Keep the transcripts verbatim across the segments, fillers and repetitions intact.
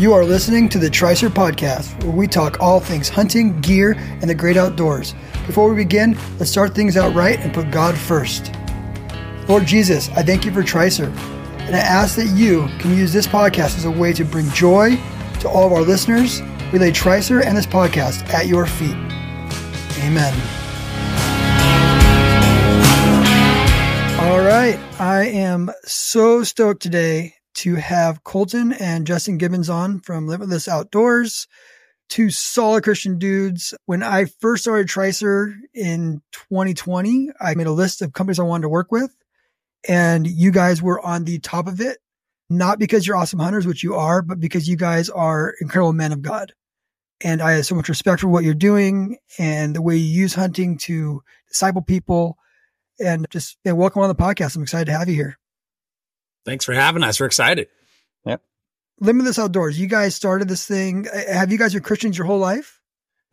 You are listening to the Tricer podcast, where we talk all things hunting, gear, and the great outdoors. Before we begin, let's start things out right and put God first. Lord Jesus, I thank you for Tricer, and I ask that you can use this podcast as a way to bring joy to all of our listeners. We lay Tricer and this podcast at your feet. Amen. All right. I am so stoked today to have Colton and Justin Gibbons on from Limitless Outdoors, two solid Christian dudes. When I first started Tricer in twenty twenty, I made a list of companies I wanted to work with, and you guys were on the top of it, not because you're awesome hunters, which you are, but because you guys are incredible men of God. And I have so much respect for what you're doing and the way you use hunting to disciple people. And just and welcome on the podcast. I'm excited to have you here. Thanks for having us. We're excited. Yep. Limitless Outdoors. You guys started this thing. Have you guys been Christians your whole life?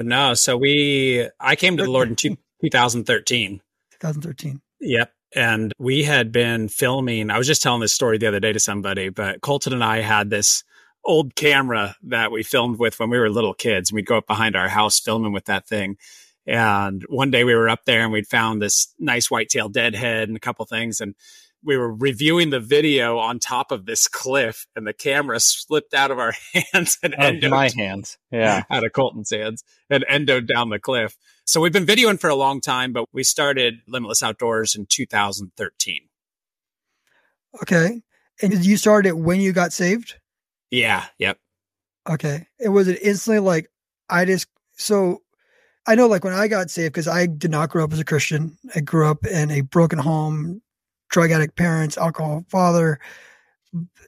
No. So we, I came to the Lord in two thousand thirteen. twenty thirteen. Yep. And we had been filming. I was just telling this story the other day to somebody, but Colton and I had this old camera that we filmed with when we were little kids, and we'd go up behind our house filming with that thing. And one day we were up there and we'd found this nice whitetail deadhead and a couple things. And we were reviewing the video on top of this cliff, and the camera slipped out of our hands and out of my hands, yeah, out of Colton's hands, and endoed down the cliff. So we've been videoing for a long time, but we started Limitless Outdoors in two thousand thirteen. Okay, and you started it when you got saved? Yeah. Yep. Okay. It was it instantly like I just so. I know, like when I got saved, because I did not grow up as a Christian. I grew up in a broken home, drug addict parents, alcohol father,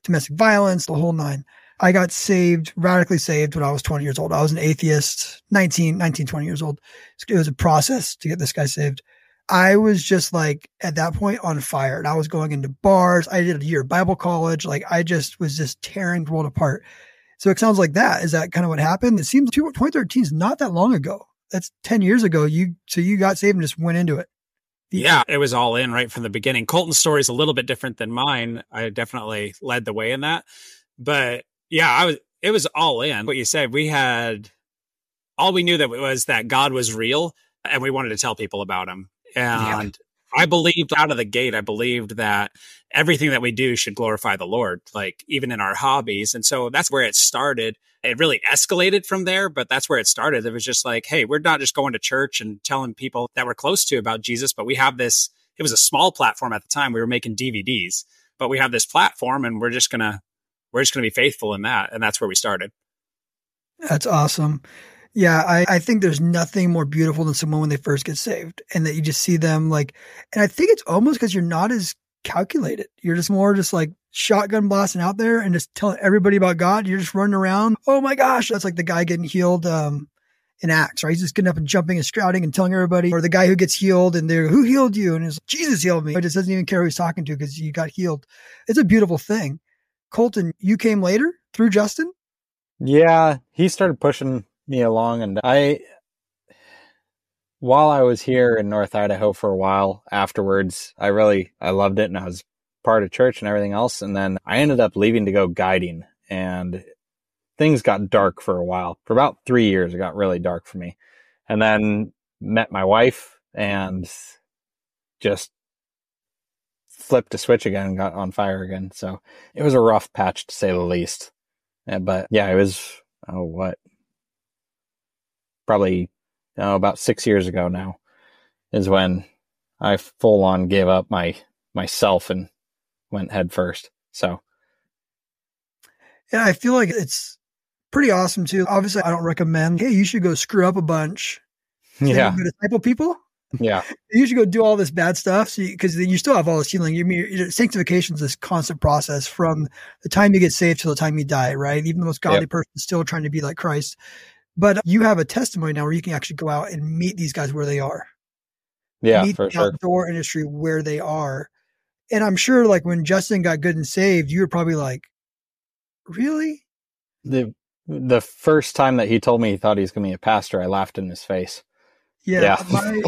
domestic violence, the whole nine. I got saved, radically saved when I was twenty years old. I was an atheist, nineteen, nineteen, twenty years old. It was a process to get this guy saved. I was just like at that point on fire, and I was going into bars. I did a year of Bible college. Like I just was just tearing the world apart. So it sounds like that. Is that kind of what happened? It seems twenty thirteen is not that long ago. That's ten years ago. You, so you got saved and just went into it. The- yeah, it was all in right from the beginning. Colton's story is a little bit different than mine. I definitely led the way in that, but yeah, I was, it was all in what you said. We had all we knew that was that God was real and we wanted to tell people about him. And yeah. I believed out of the gate. I believed that everything that we do should glorify the Lord, like even in our hobbies. And so that's where it started. It really escalated from there, but that's where it started. It was just like, hey, we're not just going to church and telling people that we're close to about Jesus, but we have this, it was a small platform at the time. We were making D V Ds, but we have this platform and we're just going to, we're just going to be faithful in that. And that's where we started. That's awesome. Yeah. I, I think there's nothing more beautiful than someone when they first get saved and that you just see them like, and I think it's almost because you're not as calculated. You're just more just like shotgun blasting out there and just telling everybody about God. You're just running around. Oh my gosh. That's like the guy getting healed um, in Acts, right? He's just getting up and jumping and shouting and telling everybody, or the guy who gets healed and they're, who healed you? And it's Jesus healed me. But it doesn't even care who he's talking to because you got healed. It's a beautiful thing. Colton, you came later through Justin? Yeah. He started pushing me along, and I, while I was here in North Idaho for a while afterwards, I really, I loved it, and I was part of church and everything else. And then I ended up leaving to go guiding, and things got dark for a while. For about three years, it got really dark for me. And then met my wife and just flipped a switch again and got on fire again. So it was a rough patch to say the least. But yeah, it was, oh, what? Probably Oh, about six years ago now is when I full on gave up my myself and went head first. So. Yeah, I feel like it's pretty awesome too. Obviously, I don't recommend, hey, you should go screw up a bunch. So yeah. You disciple people. Yeah. You should go do all this bad stuff. So because you, you still have all this healing. You mean, your sanctification is this constant process from the time you get saved to the time you die, right? Even the most godly yep. person is still trying to be like Christ. But you have a testimony now where you can actually go out and meet these guys where they are. Yeah, meet for the sure. outdoor industry where they are. And I'm sure like when Justin got good and saved, you were probably like, really? The the first time that he told me he thought he was going to be a pastor, I laughed in his face. Yeah. yeah. my,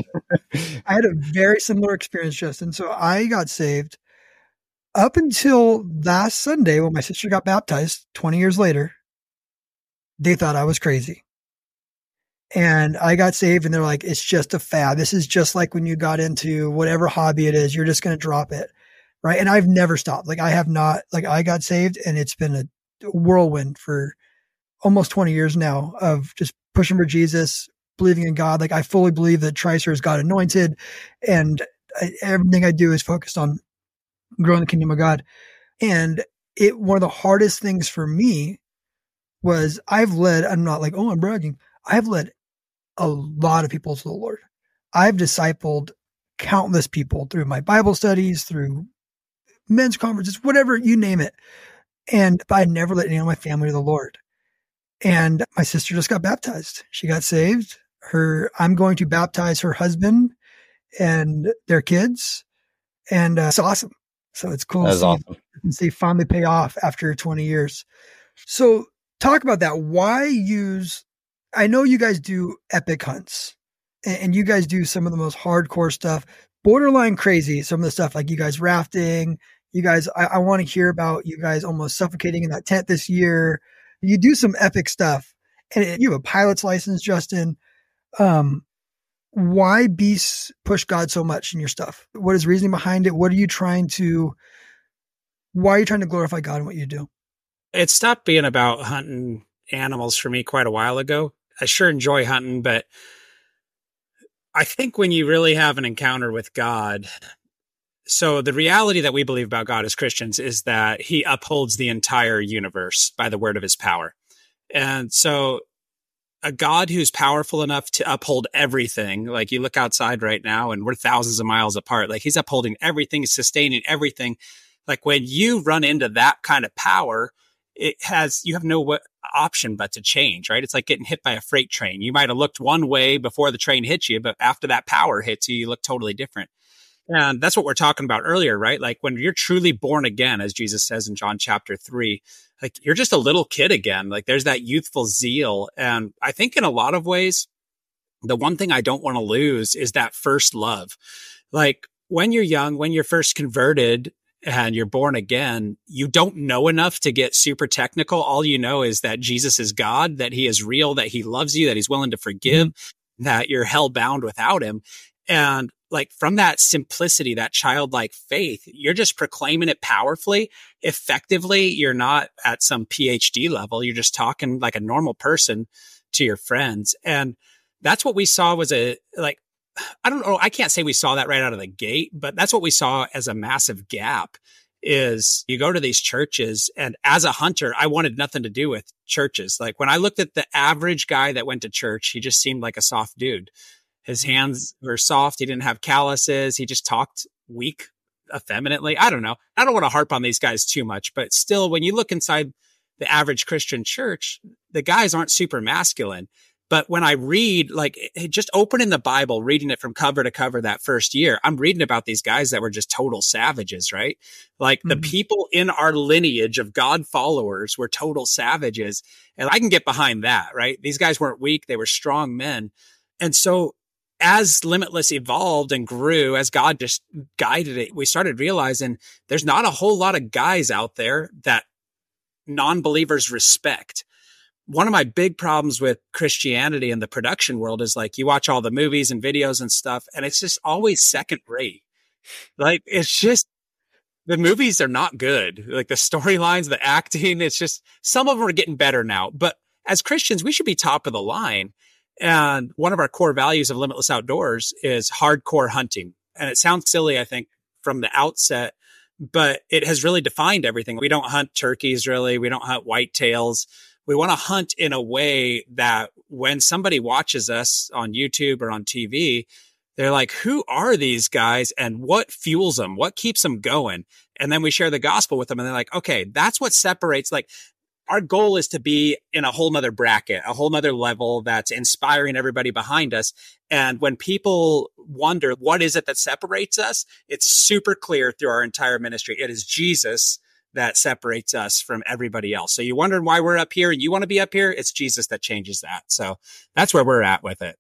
I had a very similar experience, Justin. So I got saved up until last Sunday when my sister got baptized twenty years later. they thought I was crazy. And I got saved and they're like, it's just a fad. This is just like when you got into whatever hobby it is, you're just going to drop it. Right. And I've never stopped. Like I have not, like I got saved and it's been a whirlwind for almost twenty years now of just pushing for Jesus, believing in God. Like I fully believe that Tricer is God anointed, and I, everything I do is focused on growing the kingdom of God. And it, one of the hardest things for me was I've led, I'm not like, oh, I'm bragging. I've led a lot of people to the Lord. I've discipled countless people through my Bible studies, through men's conferences, whatever, you name it. And I never let any of my family to the Lord. And my sister just got baptized. She got saved. Her, I'm going to baptize her husband and their kids. And uh, it's awesome. So it's cool. That's to awesome. See, they finally pay off after twenty years. So talk about that. Why use, I know you guys do epic hunts and, and you guys do some of the most hardcore stuff, borderline crazy. Some of the stuff like you guys rafting, you guys, I, I want to hear about you guys almost suffocating in that tent this year. You do some epic stuff, and it, you have a pilot's license, Justin. Um, why be push God so much in your stuff? What is reasoning behind it? What are you trying to, why are you trying to glorify God in what you do? It stopped being about hunting animals for me quite a while ago. I sure enjoy hunting, but I think when you really have an encounter with God, so the reality that we believe about God as Christians is that he upholds the entire universe by the word of his power. And so a God who's powerful enough to uphold everything, like you look outside right now and we're thousands of miles apart, like he's upholding everything, sustaining everything. Like when you run into that kind of power, it has, you have no w- option but to change, right? It's like getting hit by a freight train. You might have looked one way before the train hits you, but after that power hits you, you look totally different. And that's what we're talking about earlier, right? Like when you're truly born again, as Jesus says in John chapter three, like you're just a little kid again. Like there's that youthful zeal. And I think in a lot of ways, the one thing I don't want to lose is that first love. Like when you're young, when you're first converted and you're born again, you don't know enough to get super technical. All you know is that Jesus is God, that he is real, that he loves you, that he's willing to forgive, mm-hmm. that you're hell bound without him. And like from that simplicity, that childlike faith, you're just proclaiming it powerfully, effectively. You're not at some P H D level. You're just talking like a normal person to your friends. And that's what we saw was a, like, I don't know. I can't say we saw that right out of the gate, but that's what we saw as a massive gap is you go to these churches. And as a hunter, I wanted nothing to do with churches. Like when I looked at the average guy that went to church, he just seemed like a soft dude. His hands were soft. He didn't have calluses. He just talked weak, effeminately. I don't know. I don't want to harp on these guys too much, but still, when you look inside the average Christian church, the guys aren't super masculine. But when I read, like just opening the Bible, reading it from cover to cover that first year, I'm reading about these guys that were just total savages, right? Like mm-hmm. the people in our lineage of God followers were total savages. And I can get behind that, right? These guys weren't weak. They were strong men. And so, as Limitless evolved and grew, as God just guided it, we started realizing there's not a whole lot of guys out there that non-believers respect. One of my big problems with Christianity and the production world is like you watch all the movies and videos and stuff, and it's just always second rate. Like it's just the movies are not good. Like the storylines, the acting, it's just some of them are getting better now. But as Christians, we should be top of the line. And one of our core values of Limitless Outdoors is hardcore hunting. And it sounds silly, I think, from the outset, but it has really defined everything. We don't hunt turkeys, really. We don't hunt whitetails. We want to hunt in a way that when somebody watches us on YouTube or on T V, they're like, who are these guys and what fuels them? What keeps them going? And then we share the gospel with them. And they're like, okay, that's what separates, like, our goal is to be in a whole nother bracket, a whole nother level that's inspiring everybody behind us. And when people wonder, what is it that separates us? It's super clear through our entire ministry. It is Jesus that separates us from everybody else. So you're wondering why we're up here and you want to be up here. It's Jesus that changes that. So that's where we're at with it.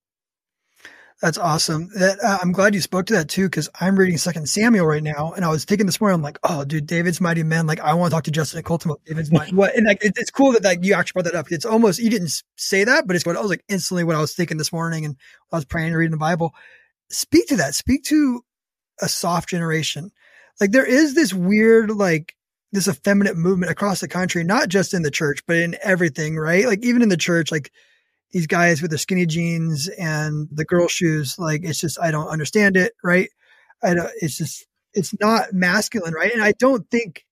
That's awesome. That, uh, I'm glad you spoke to that too, because I'm reading Second Samuel right now, and I was thinking this morning, I'm like, oh, dude, David's mighty men. Like, I want to talk to Justin and Colton about David's mighty. What? And like, it, it's cool that like you actually brought that up. It's almost you didn't say that, but it's what I was like instantly what I was thinking this morning, and I was praying and reading the Bible. Speak to that. Speak to a soft generation. Like there is this weird like. This effeminate movement across the country, not just in the church, but in everything, right? Like even in the church, like these guys with the skinny jeans and the girl shoes, like it's just, I don't understand it, right? I don't, it's just, it's not masculine, right? And I don't think,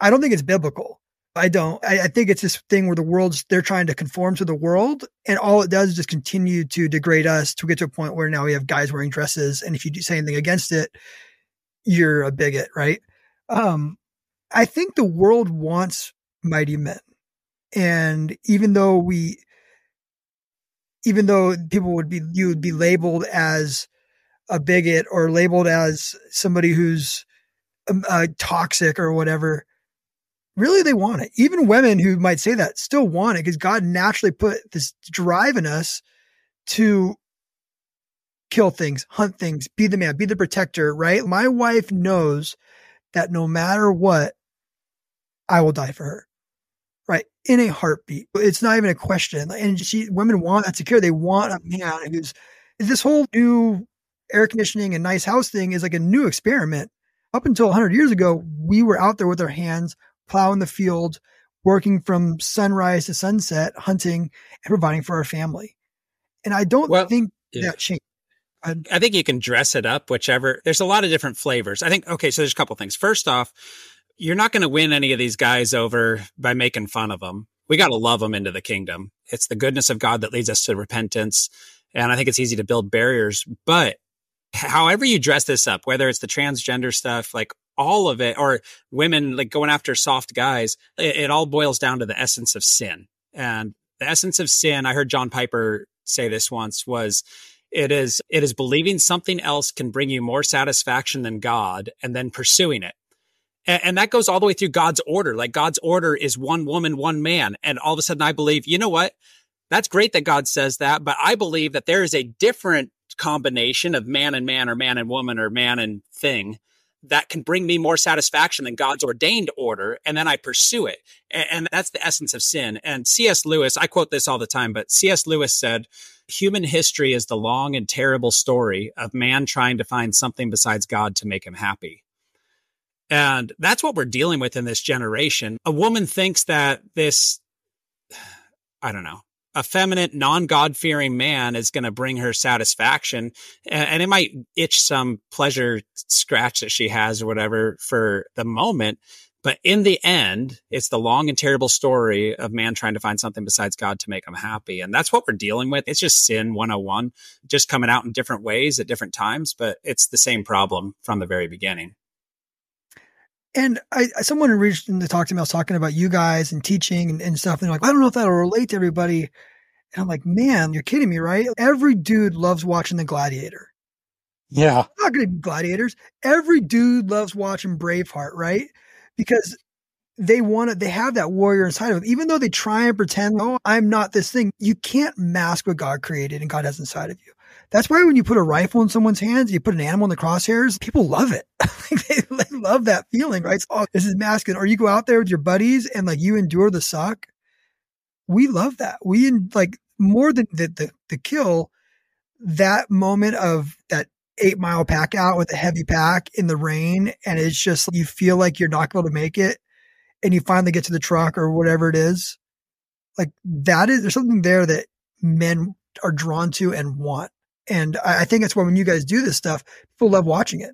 I don't think it's biblical. I don't, I, I think it's this thing where the world's, they're trying to conform to the world. And all it does is just continue to degrade us to get to a point where now we have guys wearing dresses. And if you do say anything against it, you're a bigot, right? Um, I think the world wants mighty men. And even though we, even though people would be, you would be labeled as a bigot or labeled as somebody who's uh, toxic or whatever, really they want it. Even women who might say that still want it because God naturally put this drive in us to kill things, hunt things, be the man, be the protector, right? My wife knows that no matter what, I will die for her, right? In a heartbeat. It's not even a question. And she, women want that security. They want a man who's, this whole new air conditioning and nice house thing is like a new experiment. Up until one hundred years ago, we were out there with our hands, plowing the field, working from sunrise to sunset, hunting and providing for our family. And I don't well, think yeah. that changed. I think you can dress it up, whichever. There's a lot of different flavors. I think, okay, so there's a couple things. First off, you're not going to win any of these guys over by making fun of them. We got to love them into the kingdom. It's the goodness of God that leads us to repentance. And I think it's easy to build barriers, but however you dress this up, whether it's the transgender stuff, like all of it, or women like going after soft guys, it, it all boils down to the essence of sin. And the essence of sin, I heard John Piper say this once, was, It is it is believing something else can bring you more satisfaction than God and then pursuing it. And, and that goes all the way through God's order. Like God's order is one woman, one man. And all of a sudden I believe, you know what? That's great that God says that, but I believe that there is a different combination of man and man or man and woman or man and thing that can bring me more satisfaction than God's ordained order. And then I pursue it. And, and that's the essence of sin. And C S. Lewis, I quote this all the time, but C S. Lewis said, human history is the long and terrible story of man trying to find something besides God to make him happy. And that's what we're dealing with in this generation. A woman thinks that this, I don't know, effeminate, non-God-fearing man is going to bring her satisfaction. And it might itch some pleasure scratch that she has or whatever for the moment. But in the end, it's the long and terrible story of man trying to find something besides God to make him happy. And that's what we're dealing with. It's just sin one oh one, just coming out in different ways at different times, but it's the same problem from the very beginning. And I, someone reached in to talk to me, I was talking about you guys and teaching and, and stuff. And they're like, I don't know if that'll relate to everybody. And I'm like, man, you're kidding me, right? Every dude loves watching The Gladiator. Yeah. I'm not going to be gladiators. Every dude loves watching Braveheart, right? Because they want to, they have that warrior inside of them, even though they try and pretend, oh, I'm not this thing. You can't mask what God created and God has inside of you. That's why when you put a rifle in someone's hands, you put an animal in the crosshairs, people love it. they, they love that feeling, right? It's, oh, this is masculine. Or you go out there with your buddies and like you endure the suck. We love that. We like more than the, the, the kill, that moment of that eight mile pack out with a heavy pack in the rain. And it's just, you feel like you're not going to make it. And you finally get to the truck or whatever it is. Like that is, there's something there that men are drawn to and want. And I, I think that's why when you guys do this stuff, people love watching it.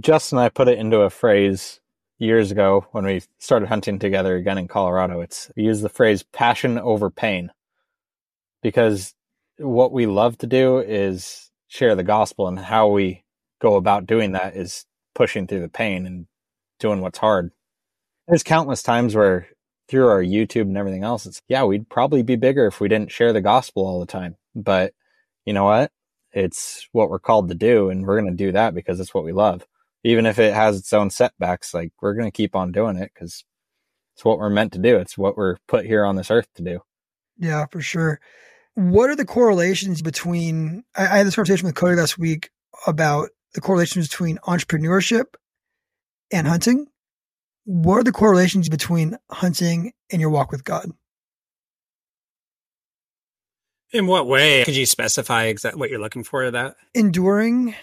Justin and I put it into a phrase years ago when we started hunting together again in Colorado. It's, we use the phrase passion over pain, because what we love to do is share the gospel, and how we go about doing that is pushing through the pain and doing what's hard. There's countless times where through our YouTube and everything else, it's, yeah, we'd probably be bigger if we didn't share the gospel all the time. But you know what? It's what we're called to do, and we're going to do that because it's what we love. Even if it has its own setbacks, like we're going to keep on doing it because it's what we're meant to do. It's what we're put here on this earth to do. Yeah, for sure. What are the correlations between, I, I had this conversation with Cody last week about the correlations between entrepreneurship and hunting. What are the correlations between hunting and your walk with God? In what way? Could you specify exactly what you're looking for to that? Enduring,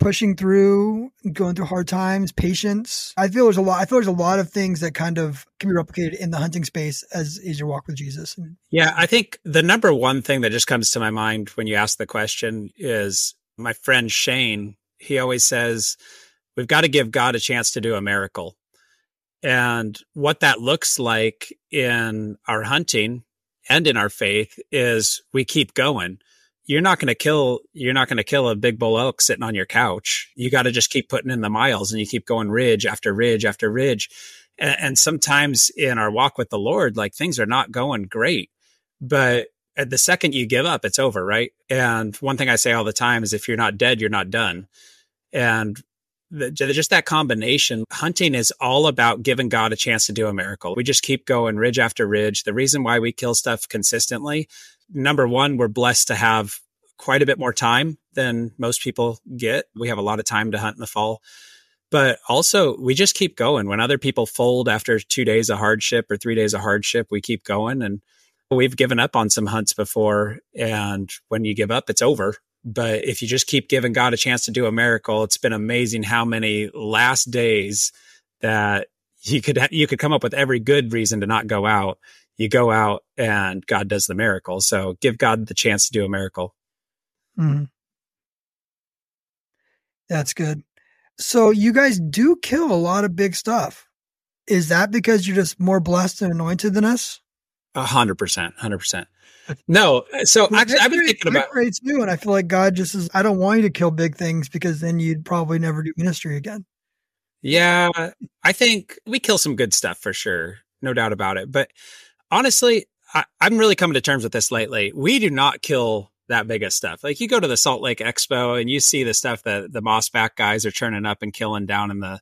pushing through, going through hard times, patience. I feel there's a lot. I feel there's a lot of things that kind of can be replicated in the hunting space as is your walk with Jesus. Yeah, I think the number one thing that just comes to my mind when you ask the question is my friend Shane. He always says, "We've got to give God a chance to do a miracle," and what that looks like in our hunting and in our faith is we keep going. You're not going to kill, you're not going to kill a big bull elk sitting on your couch. You got to just keep putting in the miles and you keep going ridge after ridge after ridge. And, and sometimes in our walk with the Lord, like things are not going great, but at the second you give up, it's over, right? And one thing I say all the time is if you're not dead, you're not done. And the, just that combination, hunting is all about giving God a chance to do a miracle. We just keep going ridge after ridge. The reason why we kill stuff consistently, number one, we're blessed to have quite a bit more time than most people get. We have a lot of time to hunt in the fall, but also we just keep going. When other people fold after two days of hardship or three days of hardship, we keep going. And we've given up on some hunts before. And when you give up, it's over. But if you just keep giving God a chance to do a miracle, it's been amazing how many last days that you could, you could come up with every good reason to not go out. You go out and God does the miracle. So give God the chance to do a miracle. Mm. That's good. So you guys do kill a lot of big stuff. Is that because you're just more blessed and anointed than us? A hundred percent, hundred percent. No. So well, actually, I've been thinking about it too, and I feel like God just is, I don't want you to kill big things because then you'd probably never do ministry again. Yeah. I think we kill some good stuff for sure. No doubt about it. But honestly, I, I'm really coming to terms with this lately. We do not kill that big of stuff. Like you go to the Salt Lake Expo and you see the stuff that the Mossback guys are churning up and killing down in the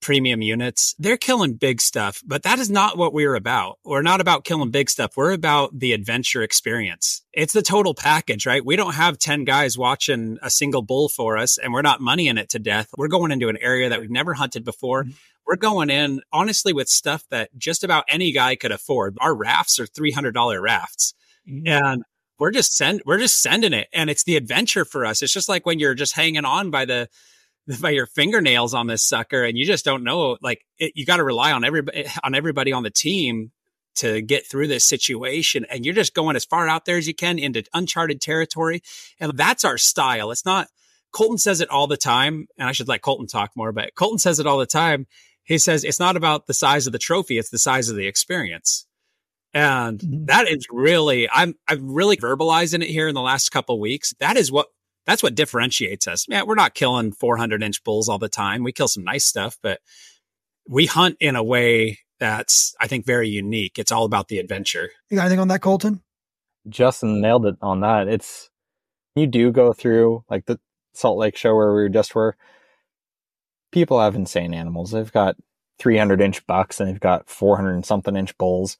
premium units. They're killing big stuff, but that is not what we're about. We're not about killing big stuff. We're about the adventure experience. It's the total package, right? We don't have ten guys watching a single bull for us and we're not moneying it to death. We're going into an area that we've never hunted before. Mm-hmm. We're going in honestly with stuff that just about any guy could afford. Our rafts are three hundred dollars rafts. Mm-hmm. And we're just send, we're just sending it. And it's the adventure for us. It's just like when you're just hanging on by the, by your fingernails on this sucker and you just don't know, like it, you got to rely on everybody, on everybody on the team to get through this situation. And you're just going as far out there as you can into uncharted territory. And that's our style. It's not, Colton says it all the time. And I should let Colton talk more, but Colton says it all the time. He says, it's not about the size of the trophy. It's the size of the experience. And mm-hmm. that is really, I'm, I'm really verbalizing it here in the last couple of weeks. That is what, That's what differentiates us. Man, we're not killing four hundred inch bulls all the time. We kill some nice stuff, but we hunt in a way that's, I think, very unique. It's all about the adventure. You got anything on that, Colton? Justin nailed it on that. It's, you do go through like the Salt Lake show where we just were. People have insane animals. They've got three hundred inch bucks and they've got four hundred and something inch bulls.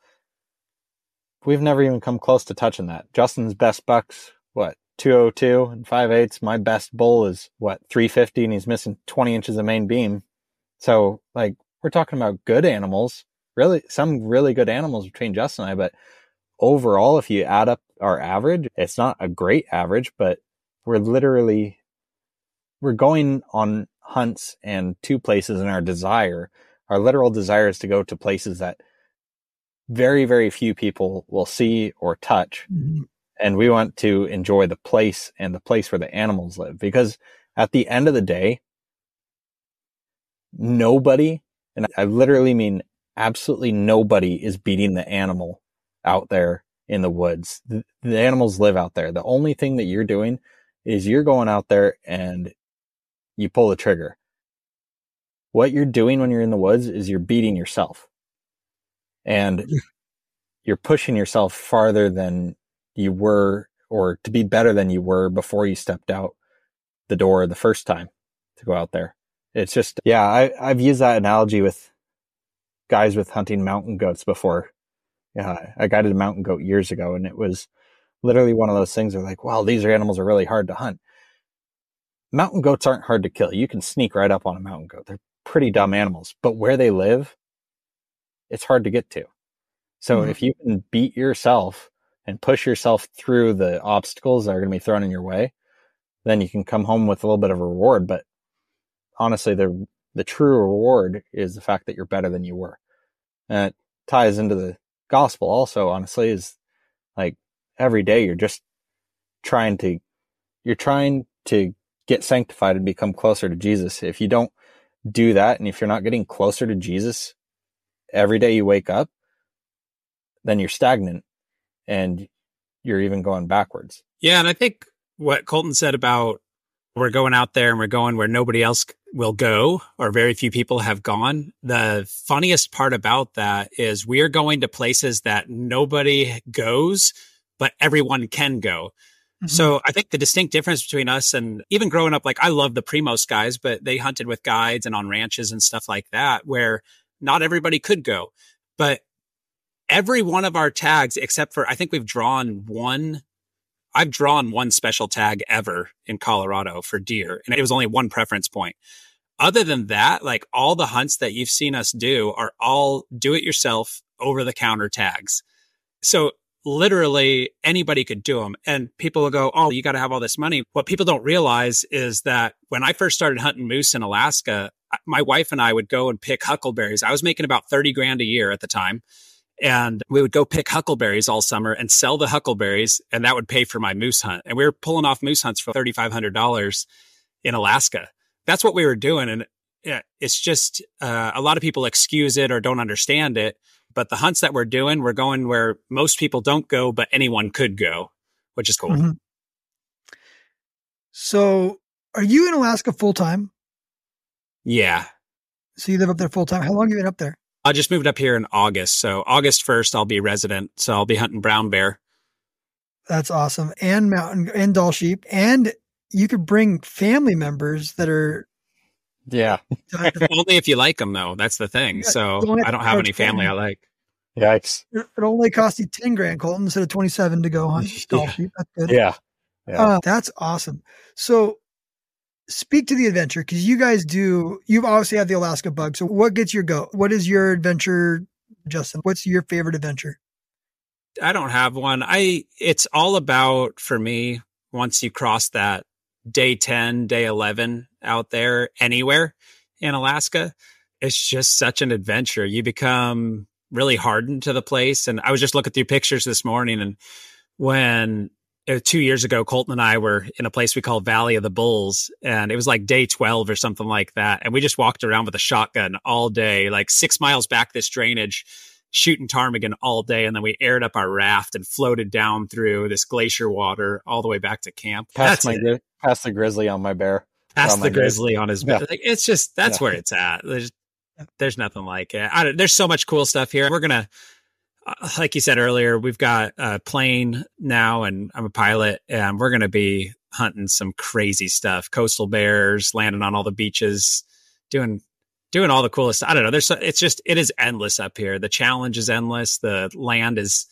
We've never even come close to touching that. Justin's best bucks, what? two oh two and five eighths. My best bull is what, three fifty, and he's missing twenty inches of main beam. So like we're talking about good animals, really some really good animals between Justin and I, but overall, if you add up our average, it's not a great average, but we're literally, we're going on hunts and two places in our desire, our literal desire is to go to places that very, very few people will see or touch. Mm-hmm. And we want to enjoy the place and the place where the animals live, because at the end of the day, nobody, and I literally mean absolutely nobody, is beating the animal out there in the woods. The, the animals live out there. The only thing that you're doing is you're going out there and you pull the trigger. What you're doing when you're in the woods is you're beating yourself and you're pushing yourself farther than you were, or to be better than you were before you stepped out the door the first time to go out there. It's just, yeah, I, I've used that analogy with guys with hunting mountain goats before. Yeah, I guided a mountain goat years ago, and it was literally one of those things where like, wow, these animals are really hard to hunt. Mountain goats aren't hard to kill. You can sneak right up on a mountain goat. They're pretty dumb animals, but where they live, it's hard to get to. So mm-hmm. if you can beat yourself and push yourself through the obstacles that are going to be thrown in your way, then you can come home with a little bit of a reward. But honestly, the the true reward is the fact that you're better than you were. And it ties into the gospel also, honestly, is like every day you're just trying to, you're trying to get sanctified and become closer to Jesus. If you don't do that, and if you're not getting closer to Jesus every day you wake up, then you're stagnant and you're even going backwards. Yeah. And I think what Colton said about we're going out there and we're going where nobody else will go, or very few people have gone. The funniest part about that is we are going to places that nobody goes, but everyone can go. Mm-hmm. So I think the distinct difference between us and even growing up, like I love the Primos guys, but they hunted with guides and on ranches and stuff like that, where not everybody could go, but every one of our tags, except for, I think we've drawn one, I've drawn one special tag ever in Colorado for deer, and it was only one preference point. Other than that, like all the hunts that you've seen us do are all do-it-yourself, over-the-counter tags. So literally anybody could do them, and people will go, oh, you got to have all this money. What people don't realize is that when I first started hunting moose in Alaska, my wife and I would go and pick huckleberries. I was making about thirty grand a year at the time. And we would go pick huckleberries all summer and sell the huckleberries, and that would pay for my moose hunt. And we were pulling off moose hunts for thirty-five hundred dollars in Alaska. That's what we were doing. And it's just uh, a lot of people excuse it or don't understand it. But the hunts that we're doing, we're going where most people don't go, but anyone could go, which is cool. Mm-hmm. So are you in Alaska full time? Yeah. So you live up there full time. How long have you been up there? I just moved up here in August. So August first, I'll be resident. So I'll be hunting brown bear. That's awesome. And mountain and doll sheep. And you could bring family members that are. Yeah. Only if you like them though. That's the thing. Yeah, so don't I don't have any family I like. Yikes. It only cost you ten grand, Colton, instead of twenty-seven to go on doll yeah. sheep. That's good. Yeah. yeah. Uh, that's awesome. So speak to the adventure, because you guys do, you obviously have the Alaska bug. So what gets your goat? What is your adventure, Justin? What's your favorite adventure? I don't have one. I, it's all about, for me, once you cross that day ten, day eleven out there, anywhere in Alaska, it's just such an adventure. You become really hardened to the place. And I was just looking through pictures this morning, and when two years ago, Colton and I were in a place we call Valley of the Bulls, and it was like day twelve or something like that. And we just walked around with a shotgun all day, like six miles back this drainage, shooting ptarmigan all day. And then we aired up our raft and floated down through this glacier water all the way back to camp. Past, my, past the grizzly on my bear. Past the grizzly on his bear. Yeah. Like, it's just, that's yeah. where it's at. There's, there's nothing like it. I don't, there's so much cool stuff here. We're going to, like you said earlier, we've got a plane now, and I'm a pilot, and we're going to be hunting some crazy stuff. Coastal bears, landing on all the beaches, doing, doing all the coolest stuff. I don't know. There's, it's just, it is endless up here. The challenge is endless. The land is,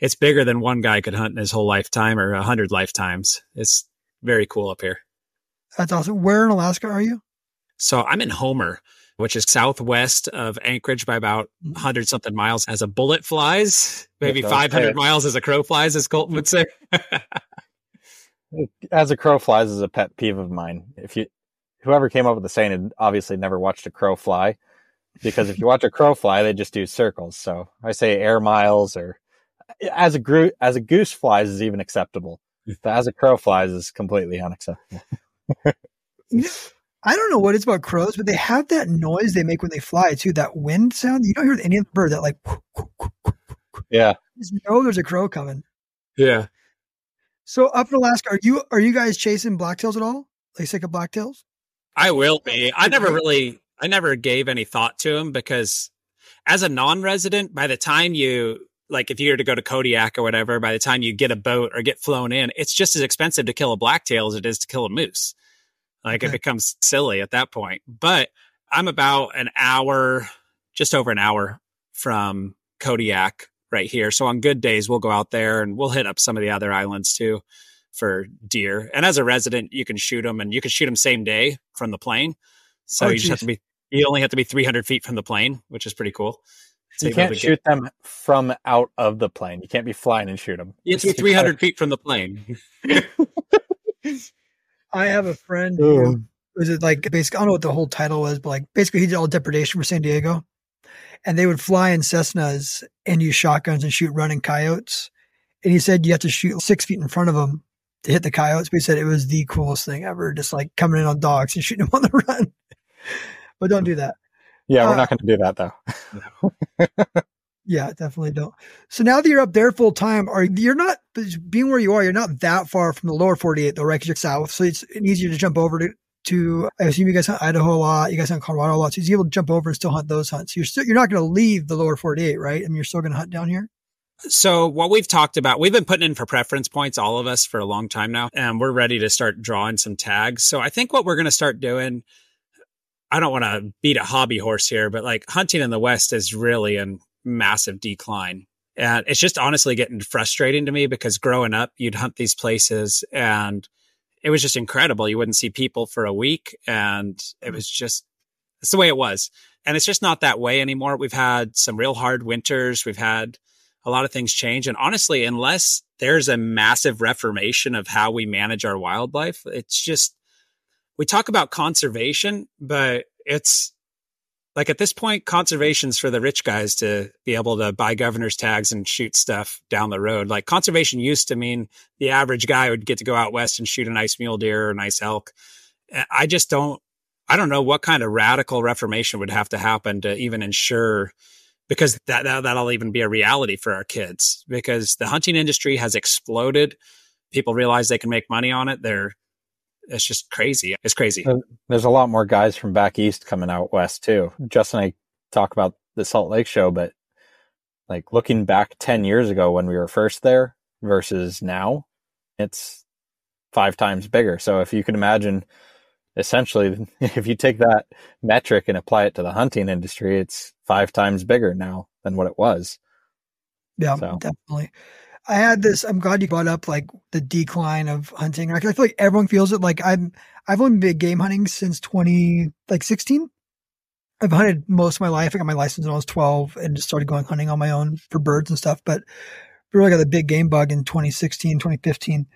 it's bigger than one guy could hunt in his whole lifetime or a hundred lifetimes. It's very cool up here. That's awesome. Where in Alaska are you? So I'm in Homer, which is southwest of Anchorage by about one hundred something miles as a bullet flies, maybe five hundred miles as a crow flies, as Colton would say. As a crow flies is a pet peeve of mine. If you, whoever came up with the saying had obviously never watched a crow fly, because if you watch a crow fly, they just do circles. So I say air miles, or as a gro- as a goose flies is even acceptable. But as a crow flies is completely unacceptable. I don't know what it's about crows, but they have that noise they make when they fly too. That wind sound. You don't hear any other bird that like, whoop, whoop, whoop, whoop, whoop. Yeah. Just know there's a crow coming. Yeah. So up in Alaska, are you, are you guys chasing blacktails at all? Like sick of blacktails? I will be. I never really, I never gave any thought to them, because as a non-resident, by the time you, like if you were to go to Kodiak or whatever, by the time you get a boat or get flown in, it's just as expensive to kill a blacktail as it is to kill a moose. Like it becomes silly at that point. But I'm about an hour, just over an hour from Kodiak right here. So on good days, we'll go out there and we'll hit up some of the other islands too for deer. And as a resident, you can shoot them, and you can shoot them same day from the plane. So oh, you geez. just have to be, you only have to be three hundred feet from the plane, which is pretty cool. So you can't shoot get... them from out of the plane. You can't be flying and shoot them. You have to be three hundred feet from the plane. I have a friend who was it like basically, I don't know what the whole title was, but like basically he did all depredation for San Diego, and they would fly in Cessnas and use shotguns and shoot running coyotes. And he said, you have to shoot six feet in front of them to hit the coyotes. But he said it was the coolest thing ever. Just like coming in on dogs and shooting them on the run. But don't do that. Yeah, we're uh, not going to do that though. Yeah, definitely don't. So now that you're up there full time, are you're not being where you are, you're not that far from the lower forty-eight though, right? Because you're south. So it's easier to jump over to, to, I assume you guys hunt Idaho a lot, you guys hunt Colorado a lot. So you're able to jump over and still hunt those hunts. You're still, you're not going to leave the lower forty-eight, right? I mean, you're still going to hunt down here. So what we've talked about, we've been putting in for preference points, all of us, for a long time now, and we're ready to start drawing some tags. So I think what we're going to start doing, I don't want to beat a hobby horse here, but like hunting in the West is really in massive decline. And it's just honestly getting frustrating to me, because growing up, you'd hunt these places and it was just incredible. You wouldn't see people for a week, and it was just, it's the way it was. And it's just not that way anymore. We've had some real hard winters. We've had a lot of things change. And honestly, unless there's a massive reformation of how we manage our wildlife, it's just, we talk about conservation, but it's like at this point, conservation's for the rich guys to be able to buy governor's tags and shoot stuff down the road. Like conservation used to mean the average guy would get to go out West and shoot a nice mule deer or a nice elk. I just don't, I don't know what kind of radical reformation would have to happen to even ensure, because that, that'll even be a reality for our kids, because the hunting industry has exploded. People realize they can make money on it. They're, It's just crazy. It's crazy. There's a lot more guys from back east coming out West too. Justin and I talk about the Salt Lake show, but like looking back ten years ago when we were first there versus now, it's five times bigger. So if you can imagine, essentially, if you take that metric and apply it to the hunting industry, it's five times bigger now than what it was. Yeah, so. Definitely. I had this, I'm glad you brought up like the decline of hunting. I feel like everyone feels it. Like I'm, I've only been game hunting since twenty, like sixteen. I've hunted most of my life. I got my license when I was twelve and just started going hunting on my own for birds and stuff. But really got the big game bug in twenty sixteen, twenty fifteen,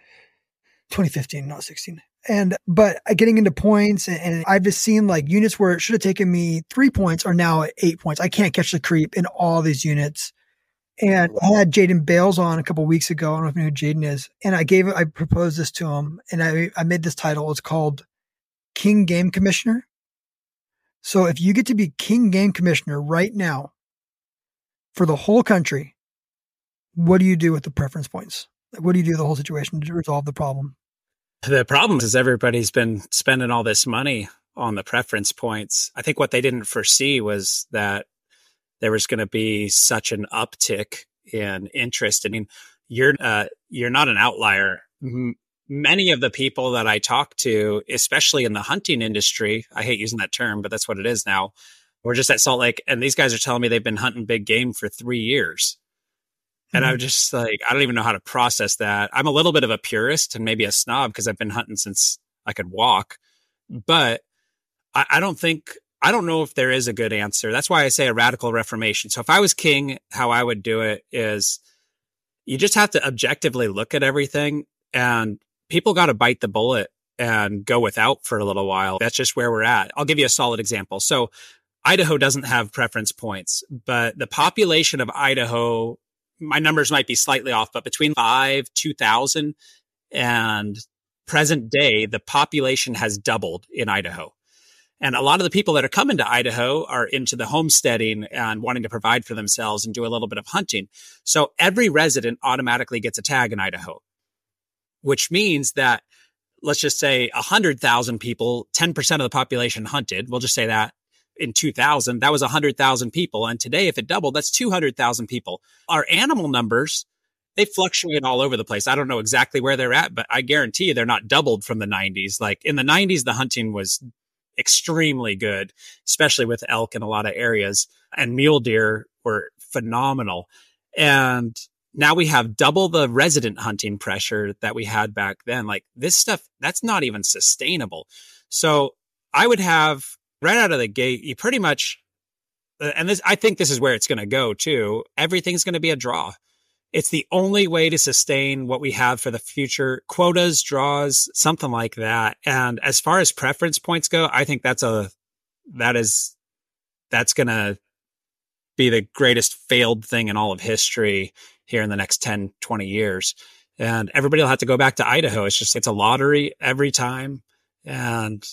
twenty fifteen, not sixteen. And, but getting into points, and, and I've just seen like units where it should have taken me three points are now at eight points. I can't catch the creep in all these units. And I had Jaden Bales on a couple of weeks ago. I don't know if you know who Jaden is. And I gave, I proposed this to him, and I, I made this title. It's called King Game Commissioner. So if you get to be King Game Commissioner right now for the whole country, what do you do with the preference points? Like, what do you do with the whole situation to resolve the problem? The problem is everybody's been spending all this money on the preference points. I think what they didn't foresee was that there was going to be such an uptick in interest. I mean, you're uh, you're not an outlier. M- many of the people that I talk to, especially in the hunting industry, I hate using that term, but that's what it is now. We're just at Salt Lake, and these guys are telling me they've been hunting big game for three years. Mm-hmm. And I'm just like, I don't even know how to process that. I'm a little bit of a purist and maybe a snob because I've been hunting since I could walk. But I, I don't think... I don't know if there is a good answer. That's why I say a radical reformation. So if I was king, how I would do it is you just have to objectively look at everything, and people got to bite the bullet and go without for a little while. That's just where we're at. I'll give you a solid example. So Idaho doesn't have preference points, but the population of Idaho, my numbers might be slightly off, but between five, two thousand and present day, the population has doubled in Idaho. And a lot of the people that are coming to Idaho are into the homesteading and wanting to provide for themselves and do a little bit of hunting. So every resident automatically gets a tag in Idaho, which means that, let's just say one hundred thousand people, ten percent of the population hunted. We'll just say that in two thousand, that was one hundred thousand people. And today, if it doubled, that's two hundred thousand people. Our animal numbers, they fluctuate all over the place. I don't know exactly where they're at, but I guarantee you they're not doubled from the nineties. Like in the nineties, the hunting was extremely good, especially with elk in a lot of areas, and mule deer were phenomenal. And now we have double the resident hunting pressure that we had back then. Like this stuff, that's not even sustainable. So I would have right out of the gate, you pretty much, and this, I think this is where it's going to go too. Everything's going to be a draw. It's the only way to sustain what we have for the future, quotas, draws, something like that. And as far as preference points go, I think that's a, that is, that's going to be the greatest failed thing in all of history here in the next ten, twenty years. And everybody will have to go back to Idaho. It's just, it's a lottery every time. And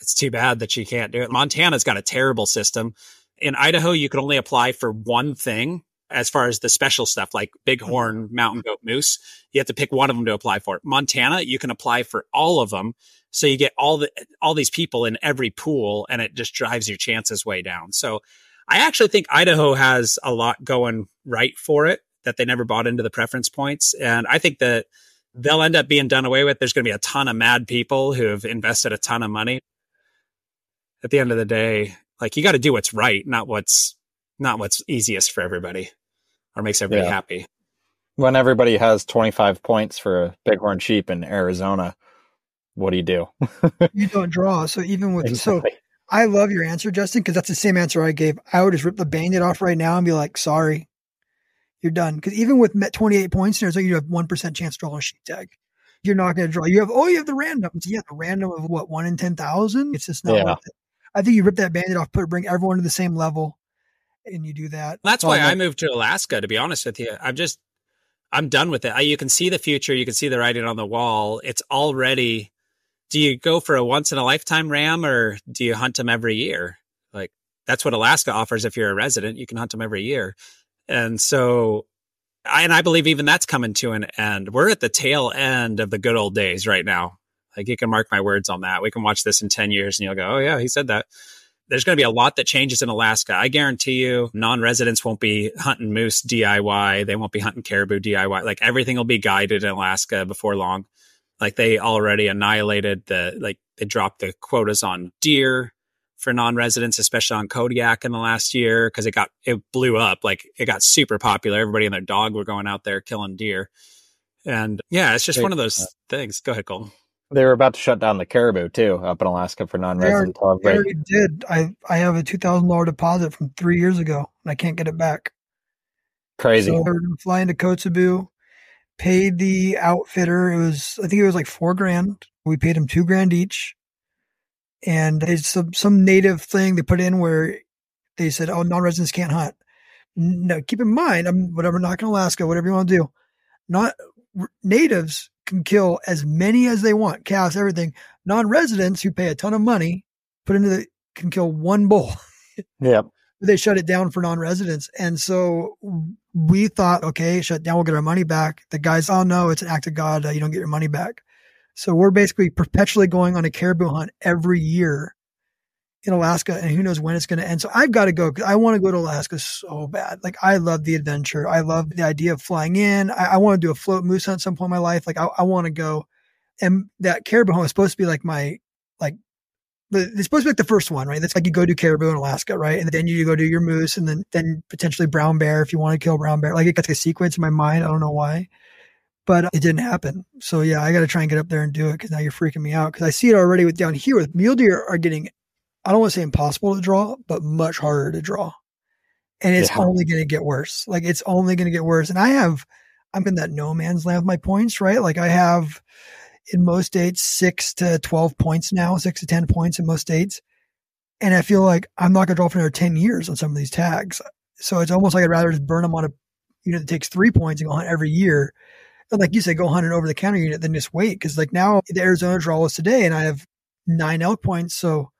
it's too bad that you can't do it. Montana's got a terrible system. In Idaho, you can only apply for one thing as far as the special stuff, like bighorn, mountain goat, moose. You have to pick one of them to apply for it. Montana, you can apply for all of them. So you get all the, all these people in every pool, and it just drives your chances way down. So I actually think Idaho has a lot going right for it, that they never bought into the preference points. And I think that they'll end up being done away with. There's going to be a ton of mad people who have invested a ton of money. At the end of the day, like, you got to do what's right, not what's not what's easiest for everybody or makes everybody yeah. happy. When everybody has twenty-five points for a bighorn sheep in Arizona, what do you do? You don't draw. So even with exactly. so I love your answer, Justin, because that's the same answer I gave. I would just rip the Band-Aid off right now and be like, sorry, you're done. Because even with twenty-eight points, there's like, you have one percent chance to draw a sheep tag. You're not going to draw. You have, oh, you have the random. So you have the random of what, one in ten thousand? It's just not yeah. worth it. I think you rip that Band-Aid off, put bring everyone to the same level, and you do that. That's why I moved to Alaska, to be honest with you. I'm just, I'm done with it. I, you can see the future. You can see the writing on the wall. It's already... Do you go for a once in a lifetime ram, or do you hunt them every year? Like, that's what Alaska offers. If you're a resident, you can hunt them every year. And so I, and I believe even that's coming to an end. We're at the tail end of the good old days right now. Like, you can mark my words on that. We can watch this in ten years and you'll go, oh yeah, he said that. There's going to be a lot that changes in Alaska. I guarantee you non-residents won't be hunting moose D I Y. They won't be hunting caribou D I Y. Like, everything will be guided in Alaska before long. Like, they already annihilated the, like, they dropped the quotas on deer for non-residents, especially on Kodiak in the last year, because it got, it blew up. Like, it got super popular. Everybody and their dog were going out there killing deer. And yeah, it's just they, one of those uh, things. Go ahead, Colton. They were about to shut down the caribou too up in Alaska for non-residents. They, they already did. I, I have a two thousand dollars deposit from three years ago and I can't get it back. Crazy. So they're flying to Kotzebue. Paid the outfitter. It was, I think it was like four grand. We paid him two grand each. And it's some, some native thing they put in where they said, oh, non-residents can't hunt. No, keep in mind, I'm whatever, not in Alaska, whatever you want to do. Not r- natives can kill as many as they want, calves, everything. Non-residents who pay a ton of money put into the, can kill one bull. Yeah. They shut it down for non-residents. And so we thought, okay, shut down, we'll get our money back. The guys, oh no, it's an act of God. Uh, you don't get your money back. So we're basically perpetually going on a caribou hunt every year in Alaska, and who knows when it's going to end. So I've got to go, because I want to go to Alaska so bad. Like, I love the adventure. I love the idea of flying in. I, I want to do a float moose hunt some point in my life. Like, I, I want to go. And that caribou hunt is supposed to be like my, like, it's supposed to be like the first one, right? That's like, you go do caribou in Alaska, right? And then you go do your moose, and then, then potentially brown bear if you want to kill brown bear. Like, it got the sequence in my mind. I don't know why, but it didn't happen. So yeah, I got to try and get up there and do it, because now you're freaking me out. Because I see it already with down here with mule deer are getting, I don't want to say impossible to draw, but much harder to draw. And it's yeah. only going to get worse. Like, it's only going to get worse. And I have, I'm in that no man's land with my points, right? Like, I have... in most states, six to twelve points now, six to ten points in most states. And I feel like I'm not going to draw for another ten years on some of these tags. So it's almost like I'd rather just burn them on a unit that takes three points and go hunt every year. And like you said, go hunt an over-the-counter unit, then just wait. Because like now the Arizona draw was today and I have nine elk points. So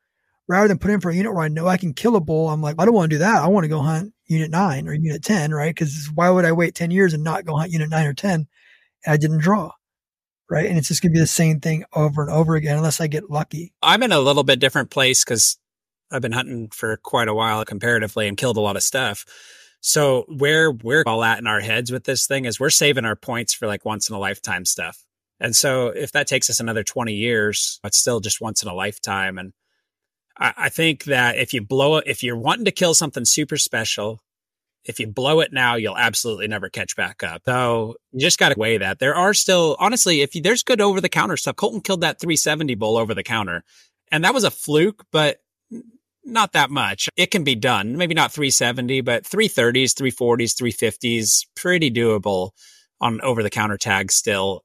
rather than put in for a unit where I know I can kill a bull, I'm like, I don't want to do that. I want to go hunt unit nine or unit ten, right? Because why would I wait ten years and not go hunt unit nine or ten? And I didn't draw. Right. And it's just going to be the same thing over and over again, unless I get lucky. I'm in a little bit different place because I've been hunting for quite a while comparatively and killed a lot of stuff. So where we're all at in our heads with this thing is we're saving our points for like once in a lifetime stuff. And so if that takes us another twenty years, it's still just once in a lifetime. And I, I think that if you blow it, if you're wanting to kill something super special If you blow it now, you'll absolutely never catch back up. So you just got to weigh that. There are still, honestly, if you, there's good over the counter stuff. Colton killed that three seventy bull over the counter, and that was a fluke, but not that much. It can be done. Maybe not three seventy, but three thirties, three forties, three fifties, pretty doable on over the counter tags still.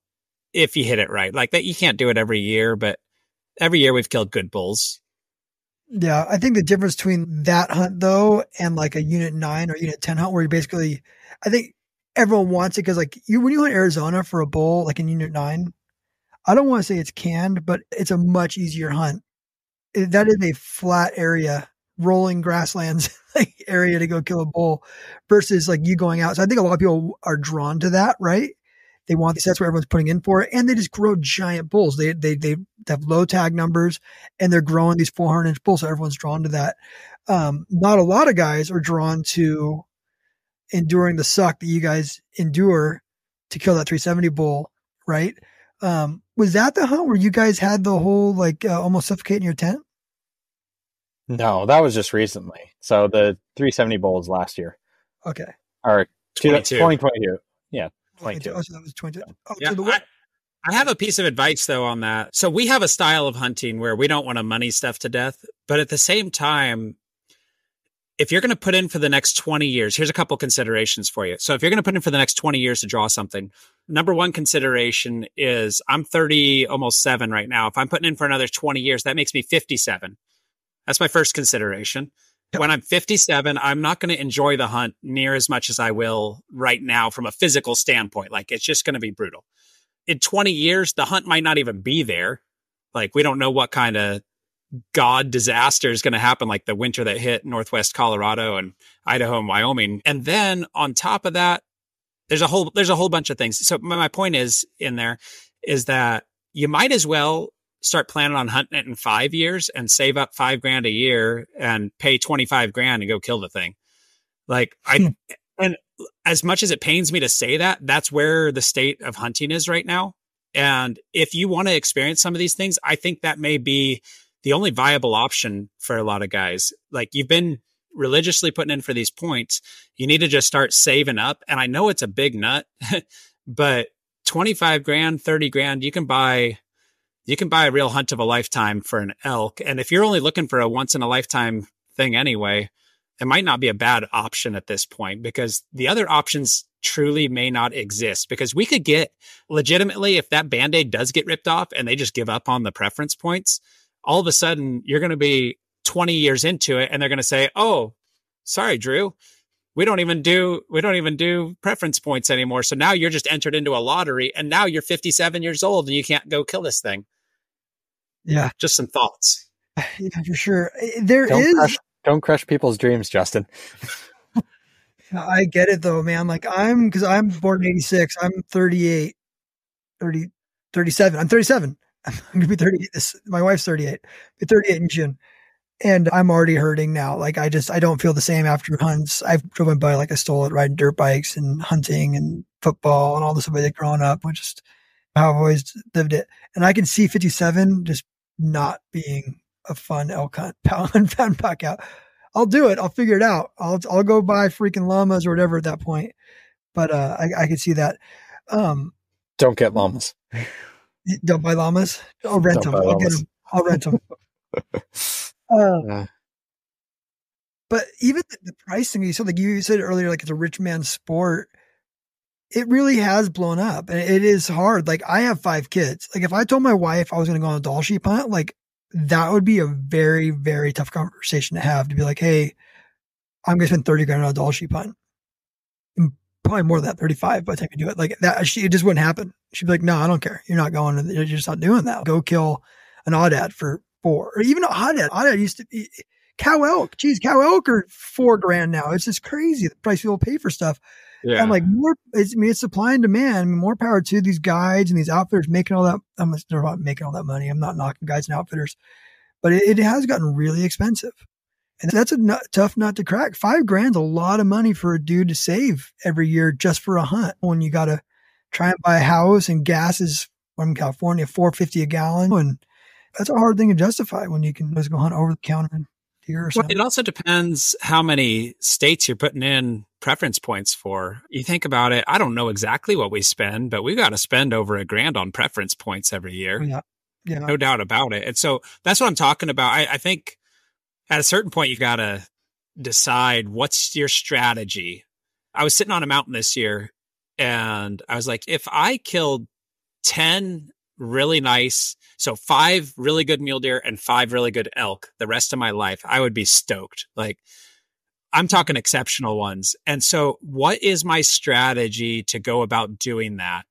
If you hit it right, like that, you can't do it every year, but every year we've killed good bulls. Yeah, I think the difference between that hunt, though, and like a Unit nine or Unit ten hunt where you basically, I think everyone wants it because like you, when you hunt Arizona for a bull, like in Unit nine, I don't want to say it's canned, but it's a much easier hunt. It, that is a flat area, rolling grasslands like area to go kill a bull versus like you going out. So I think a lot of people are drawn to that, right? They want these. That's where everyone's putting in for it. And they just grow giant bulls. They they they have low tag numbers and they're growing these four hundred inch bulls. So everyone's drawn to that. Um, not a lot of guys are drawn to enduring the suck that you guys endure to kill that three seventy bull, right? Um, was that the hunt where you guys had the whole like uh, almost suffocating your tent? No, that was just recently. So the three seventy bull was last year. Okay. Or twenty twenty-two. Yeah. twenty-two. Oh, so that was twenty-two. Oh, yeah, so the- I, I have a piece of advice though on that. So we have a style of hunting where we don't want to money stuff to death, but at the same time, if you're going to put in for the next twenty years, here's a couple considerations for you. So if you're going to put in for the next twenty years to draw something, number one consideration is I'm thirty, almost seven right now. If I'm putting in for another twenty years, that makes me fifty-seven. That's my first consideration. When I'm fifty-seven, I'm not going to enjoy the hunt near as much as I will right now from a physical standpoint. Like, it's just going to be brutal. In twenty years, the hunt might not even be there. Like, we don't know what kind of God disaster is going to happen, like the winter that hit Northwest Colorado and Idaho and Wyoming. And then on top of that, there's a whole, there's a whole bunch of things. So my point is in there is that you might as well start planning on hunting it in five years and save up five grand a year and pay twenty-five grand and go kill the thing. Like I, and as much as it pains me to say that, that's where the state of hunting is right now. And if you want to experience some of these things, I think that may be the only viable option for a lot of guys. Like, you've been religiously putting in for these points. You need to just start saving up. And I know it's a big nut, but twenty-five grand, thirty grand, you can buy, you can buy a real hunt of a lifetime for an elk. And if you're only looking for a once in a lifetime thing anyway, it might not be a bad option at this point, because the other options truly may not exist. Because we could get, legitimately, if that Band-Aid does get ripped off and they just give up on the preference points, all of a sudden you're going to be twenty years into it and they're going to say, oh, sorry, Drew, we don't even do, we don't even do preference points anymore. So now you're just entered into a lottery and now you're fifty-seven years old and you can't go kill this thing. Yeah. Just some thoughts. Yeah, for sure. There don't is. Crush, don't crush people's dreams, Justin. I get it though, man. Like I'm, cause I'm born in eighty-six. I'm thirty-eight, thirty, thirty-seven. I'm thirty-seven. I'm going to be thirty-eight. This, my wife's thirty-eight, be thirty-eight in June. And I'm already hurting now. Like I just, I don't feel the same after hunts. I've driven by, like I stole it, riding dirt bikes and hunting and football and all this stuff I did growing up, which just how I've always lived it. And I can see fifty-seven just not being a fun elk hunt, pound, pound, pack out. I'll do it. I'll figure it out. I'll, I'll go buy freaking llamas or whatever at that point. But, uh, I, I can see that. Um, don't get llamas. Don't buy llamas. I'll rent don't them. I'll llamas. Get them. I'll rent them. uh, yeah. But even the, the pricing, you said, like you said earlier, like it's a rich man's sport. It really has blown up and it is hard. Like I have five kids. Like if I told my wife I was going to go on a doll sheep hunt, like that would be a very, very tough conversation to have, to be like, hey, I'm going to spend thirty grand on a doll sheep hunt. And probably more than that, thirty-five by the time you do it. Like that, she, it just wouldn't happen. She'd be like, no, I don't care. You're not going. You're just not doing that. Go kill an oddad for four, or even an oddad. Oddad used to be cow elk. Geez, cow elk are four grand now. It's just crazy the price people pay for stuff. Yeah. And like more, it's, I mean, it's supply and demand. I mean, more power to these guides and these outfitters making all that. I'm they're not making all that money. I'm not knocking guides and outfitters, but it, it has gotten really expensive, and that's a nut, tough nut to crack. Five grand's a lot of money for a dude to save every year just for a hunt. When you got to try and buy a house, and gas is from California four fifty a gallon, and that's a hard thing to justify when you can just go hunt over the counter here. Or well, it also depends how many states you're putting in preference points for. You think about it, I don't know exactly what we spend, but we've got to spend over a grand on preference points every year. Yeah. Yeah. No doubt about it. And so that's what I'm talking about. I, I think at a certain point, you've got to decide what's your strategy. I was sitting on a mountain this year and I was like, if I killed ten really nice, so five really good mule deer and five really good elk the rest of my life, I would be stoked. Like, I'm talking exceptional ones. And so what is my strategy to go about doing that?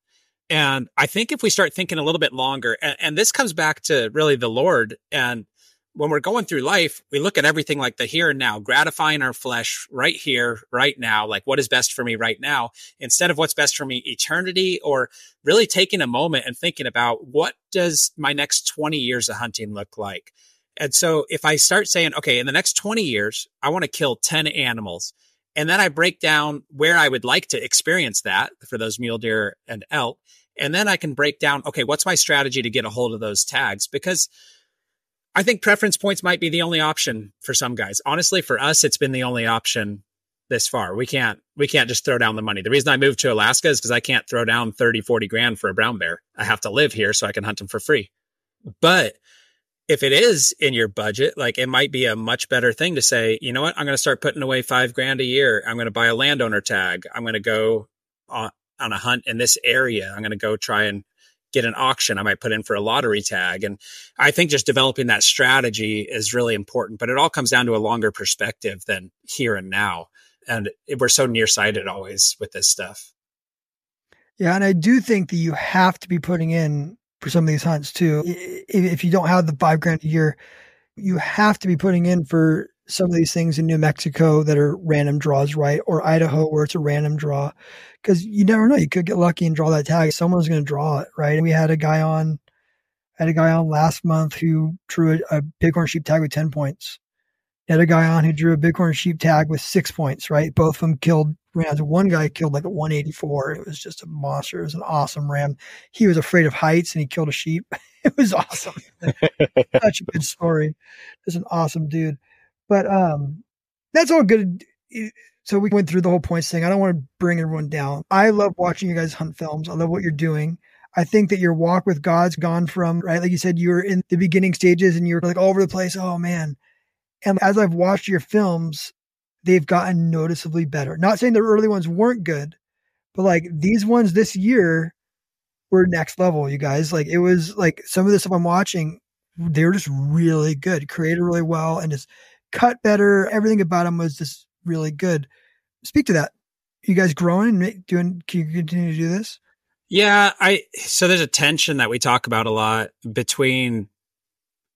And I think if we start thinking a little bit longer, and, and this comes back to really the Lord. And when we're going through life, we look at everything like the here and now, gratifying our flesh right here, right now, like what is best for me right now, instead of what's best for me eternity, or really taking a moment and thinking about what does my next twenty years of hunting look like? And so if I start saying, okay, in the next twenty years, I want to kill ten animals. And then I break down where I would like to experience that for those mule deer and elk. And then I can break down, okay, what's my strategy to get a hold of those tags? Because I think preference points might be the only option for some guys. Honestly, for us, it's been the only option this far. We can't, we can't just throw down the money. The reason I moved to Alaska is because I can't throw down thirty, forty grand for a brown bear. I have to live here so I can hunt them for free. But if it is in your budget, like, it might be a much better thing to say, you know what, I'm going to start putting away five grand a year. I'm going to buy a landowner tag. I'm going to go on, on a hunt in this area. I'm going to go try and get an auction. I might put in for a lottery tag. And I think just developing that strategy is really important, but it all comes down to a longer perspective than here and now. And we're so nearsighted always with this stuff. Yeah. And I do think that you have to be putting in for some of these hunts too. If you don't have the five grand a year, you have to be putting in for some of these things in New Mexico that are random draws, right? Or Idaho where it's a random draw, because you never know. You could get lucky and draw that tag. Someone's going to draw it, right? And we had a guy on, had a guy on last month who drew a, a bighorn sheep tag with ten points. He had a guy on who drew a bighorn sheep tag with six points, right? Both of them killed rams. One guy killed like a one eighty-four. It was just a monster. It was an awesome ram. He was afraid of heights and he killed a sheep. It was awesome. Such a good story. Just an awesome dude. But um, that's all good. So we went through the whole points thing. I don't want to bring everyone down. I love watching you guys hunt films. I love what you're doing. I think that your walk with God's gone from, right? Like you said, you were in the beginning stages and you were like all over the place. Oh man. And as I've watched your films, they've gotten noticeably better. Not saying the early ones weren't good, but like these ones this year were next level, you guys. Like it was like some of this stuff I'm watching, they were just really good, created really well, and just cut better. Everything about them was just really good. Speak to that. You guys growing and doing, can you continue to do this? Yeah. I, so there's a tension that we talk about a lot between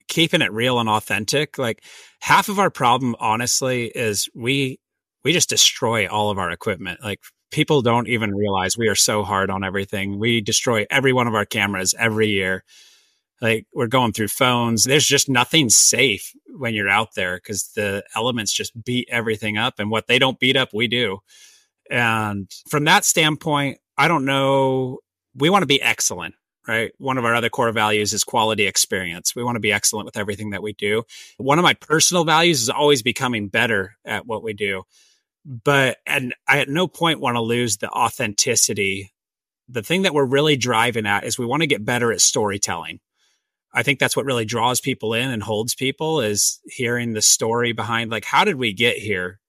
keeping it real and authentic. Like half of our problem, honestly, is we, we just destroy all of our equipment. Like people don't even realize we are so hard on everything. We destroy every one of our cameras every year. Like we're going through phones. There's just nothing safe when you're out there because the elements just beat everything up, and what they don't beat up, we do. And from that standpoint, I don't know. We want to be excellent, right? One of our other core values is quality experience. We want to be excellent with everything that we do. One of my personal values is always becoming better at what we do. But, and I at no point want to lose the authenticity. The thing that we're really driving at is we want to get better at storytelling. I think that's what really draws people in and holds people, is hearing the story behind, like, how did we get here?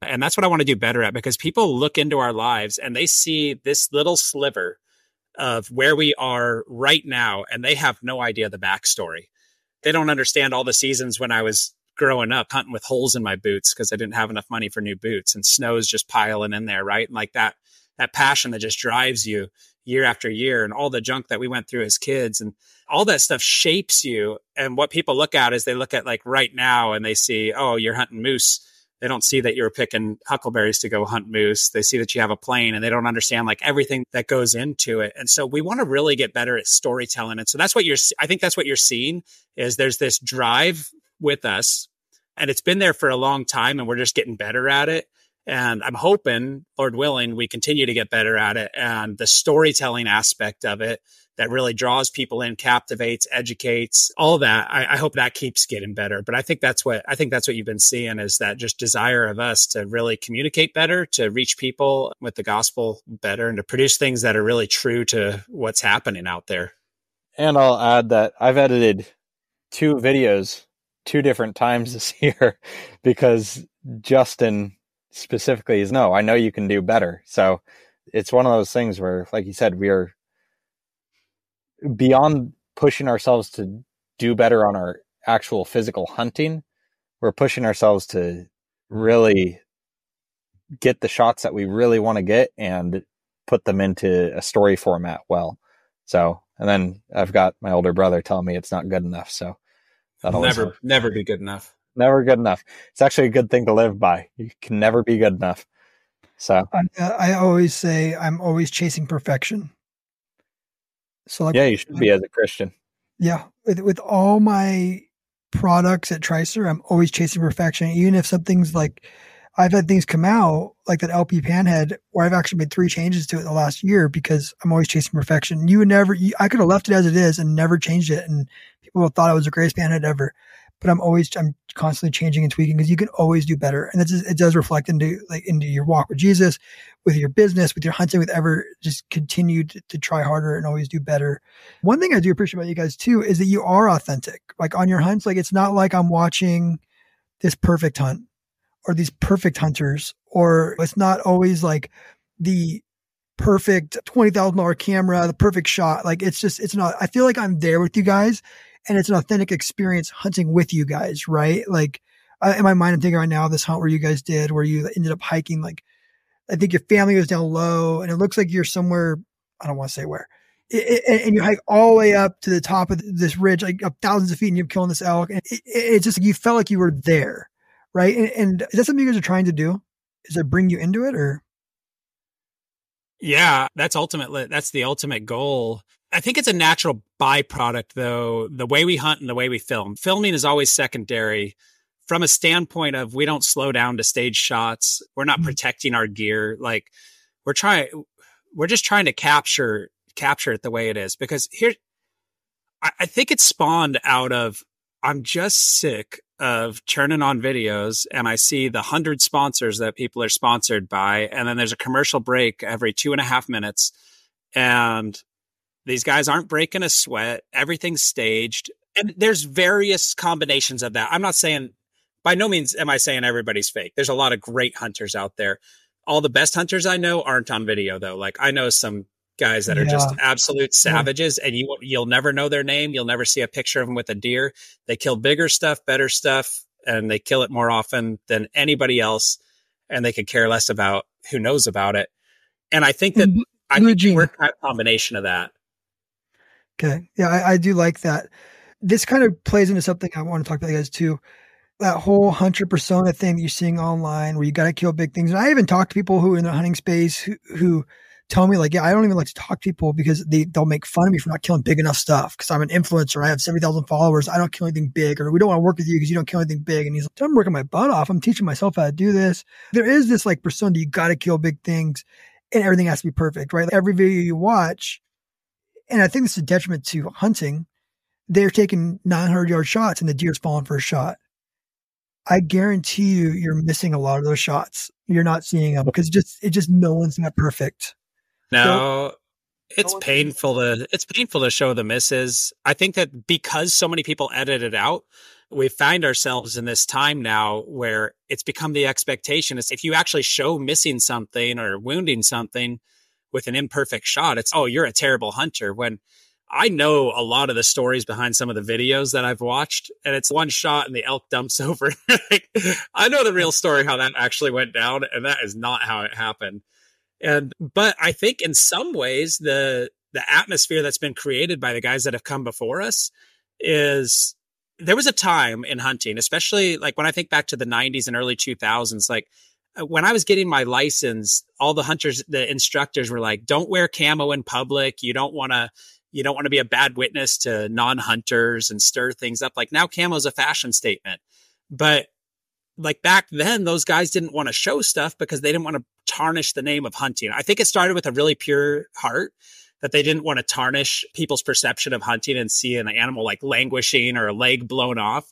And that's what I want to do better at, because people look into our lives and they see this little sliver of where we are right now, and they have no idea the backstory. They don't understand all the seasons when I was growing up hunting with holes in my boots because I didn't have enough money for new boots, and snow's just piling in there, right? And like that, that passion that just drives you year after year, and all the junk that we went through as kids, and all that stuff shapes you. And what people look at is they look at like right now and they see, oh, you're hunting moose. They don't see that you're picking huckleberries to go hunt moose. They see that you have a plane, and they don't understand like everything that goes into it. And so we want to really get better at storytelling. And so that's what you're, I think that's what you're seeing, is there's this drive with us, and it's been there for a long time, and we're just getting better at it. And I'm hoping, Lord willing, we continue to get better at it. And the storytelling aspect of it that really draws people in, captivates, educates, all that. I, I hope that keeps getting better. But I think that's what I think that's what you've been seeing, is that just desire of us to really communicate better, to reach people with the gospel better, and to produce things that are really true to what's happening out there. And I'll add that I've edited two videos two different times this year because Justin specifically is, no, I know you can do better. So it's one of those things where, like you said, we are beyond pushing ourselves to do better on our actual physical hunting. We're pushing ourselves to really get the shots that we really want to get and put them into a story format well. So, and then I've got my older brother telling me it's not good enough. So that'll never, help. never be good enough. Never good enough. It's actually a good thing to live by. You can never be good enough. So I, I always say I'm always chasing perfection. So like, yeah, you should be as a Christian. Yeah. With, with all my products at Tricer, I'm always chasing perfection. Even if something's like, I've had things come out like that L P Panhead where I've actually made three changes to it in the last year because I'm always chasing perfection. You would never, you, I could have left it as it is and never changed it. And people thought I was the greatest Panhead ever, but I'm always, I'm constantly changing and tweaking because you can always do better. And that's, it does reflect into like into your walk with Jesus, with your business, with your hunting, with ever just continue to, to try harder and always do better. One thing I do appreciate about you guys too, is that you are authentic, like on your hunts. Like it's not like I'm watching this perfect hunt or these perfect hunters, or it's not always like the perfect twenty thousand dollars camera, the perfect shot. Like it's just, it's not, I feel like I'm there with you guys. And it's an authentic experience hunting with you guys, right? Like I, in my mind, I'm thinking right now, this hunt where you guys did, where you ended up hiking, like I think your family was down low and it looks like you're somewhere, I don't want to say where, it, it, and you hike all the way up to the top of this ridge, like up thousands of feet, and you're killing this elk. And it, it, it's just, you felt like you were there, right? And, and is that something you guys are trying to do? Is that bring you into it or? Yeah, that's ultimately, that's the ultimate goal. I think it's a natural byproduct, though, the way we hunt and the way we film. Filming is always secondary from a standpoint of we don't slow down to stage shots. We're not protecting our gear. Like we're trying, we're just trying to capture, capture it the way it is, because here, I, I think it's spawned out of, I'm just sick of turning on videos and I see the hundred sponsors that people are sponsored by. And then there's a commercial break every two and a half minutes. And these guys aren't breaking a sweat. Everything's staged. And there's various combinations of that. I'm not saying, by no means am I saying everybody's fake. There's a lot of great hunters out there. All the best hunters I know aren't on video, though. Like I know some guys that are yeah. just absolute savages yeah. and you, you'll never know their name. You'll never see a picture of them with a deer. They kill bigger stuff, better stuff, and they kill it more often than anybody else. And they could care less about who knows about it. And I think that mm-hmm. I think mm-hmm. we're a combination of that. Okay. Yeah, I, I do like that. This kind of plays into something I want to talk about you guys too. That whole hunter persona thing that you're seeing online where you got to kill big things. And I even talk to people who are in the hunting space who, who tell me like, yeah, I don't even like to talk to people because they, they'll make fun of me for not killing big enough stuff because I'm an influencer. I have seventy thousand followers. I don't kill anything big, or we don't want to work with you because you don't kill anything big. And he's like, I'm working my butt off. I'm teaching myself how to do this. There is this like persona that you got to kill big things and everything has to be perfect, right? Like, every video you watch, and I think this is a detriment to hunting. They're taking nine hundred yard shots and the deer's falling for a shot. I guarantee you, you're missing a lot of those shots. You're not seeing them because just it just no one's not perfect. No, so, it's no painful to it's painful to show the misses. I think that because so many people edit it out, we find ourselves in this time now where it's become the expectation. It's if you actually show missing something or wounding something with an imperfect shot, it's, oh, you're a terrible hunter. When I know a lot of the stories behind some of the videos that I've watched, and it's one shot and the elk dumps over. Like, I know the real story, how that actually went down. And that is not how it happened. And, but I think in some ways, the, the atmosphere that's been created by the guys that have come before us is there was a time in hunting, especially like when I think back to the nineties and early two thousands, like, when I was getting my license, all the hunters, the instructors were like, don't wear camo in public. You don't want to, you don't want to be a bad witness to non-hunters and stir things up. Like now camo is a fashion statement, but like back then those guys didn't want to show stuff because they didn't want to tarnish the name of hunting. I think it started with a really pure heart. that they didn't want to tarnish people's perception of hunting and see an animal like languishing or a leg blown off.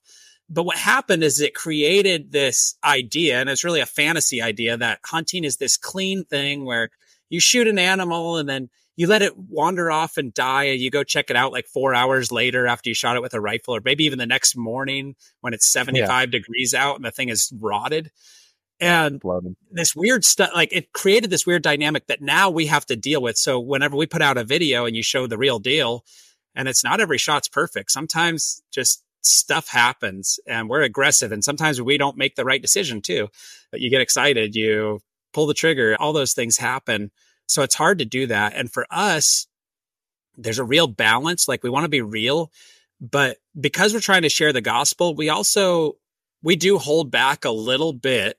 But what happened is it created this idea, and it's really a fantasy idea, that hunting is this clean thing where you shoot an animal and then you let it wander off and die, and you go check it out like four hours later after you shot it with a rifle, or maybe even the next morning when it's seventy-five yeah. degrees out and the thing is rotted. And this weird stuff, like it created this weird dynamic that now we have to deal with. So whenever we put out a video and you show the real deal, and it's not every shot's perfect, sometimes just stuff happens and we're aggressive. And sometimes we don't make the right decision too, but you get excited, you pull the trigger, all those things happen. So it's hard to do that. And for us, there's a real balance. Like we want to be real, but because we're trying to share the gospel, we also, we do hold back a little bit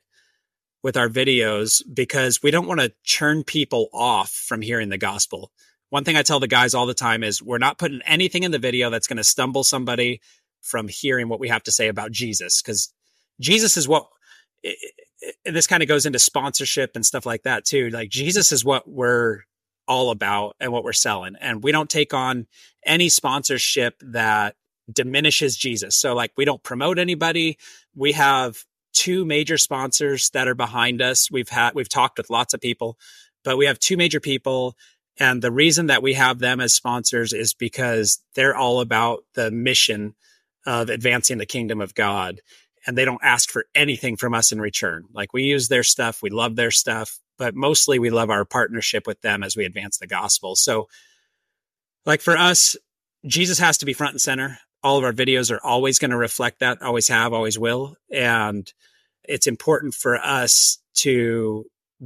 with our videos because we don't want to churn people off from hearing the gospel. One thing I tell the guys all the time is we're not putting anything in the video that's going to stumble somebody from hearing what we have to say about Jesus, because Jesus is what, and this kind of goes into sponsorship and stuff like that too. Like Jesus is what we're all about and what we're selling. And we don't take on any sponsorship that diminishes Jesus. So like we don't promote anybody. We have two major sponsors that are behind us. We've had, we've talked with lots of people, but we have two major people. And the reason that we have them as sponsors is because they're all about the mission of advancing the kingdom of God. And they don't ask for anything from us in return. Like we use their stuff, we love their stuff, but mostly we love our partnership with them as we advance the gospel. So like for us, Jesus has to be front and center. All of our videos are always going to reflect that, always have, always will. And it's important for us to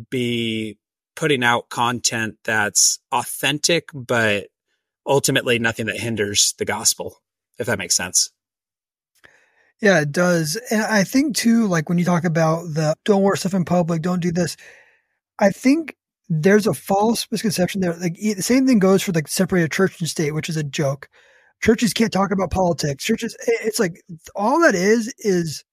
be putting out content that's authentic, but ultimately nothing that hinders the gospel, if that makes sense. Yeah, it does. And I think too, like when you talk about the don't wear stuff in public, don't do this, I think there's a false misconception there. Like the same thing goes for like separated church and state, which is a joke. Churches can't talk about politics. Churches, it's like all that is, is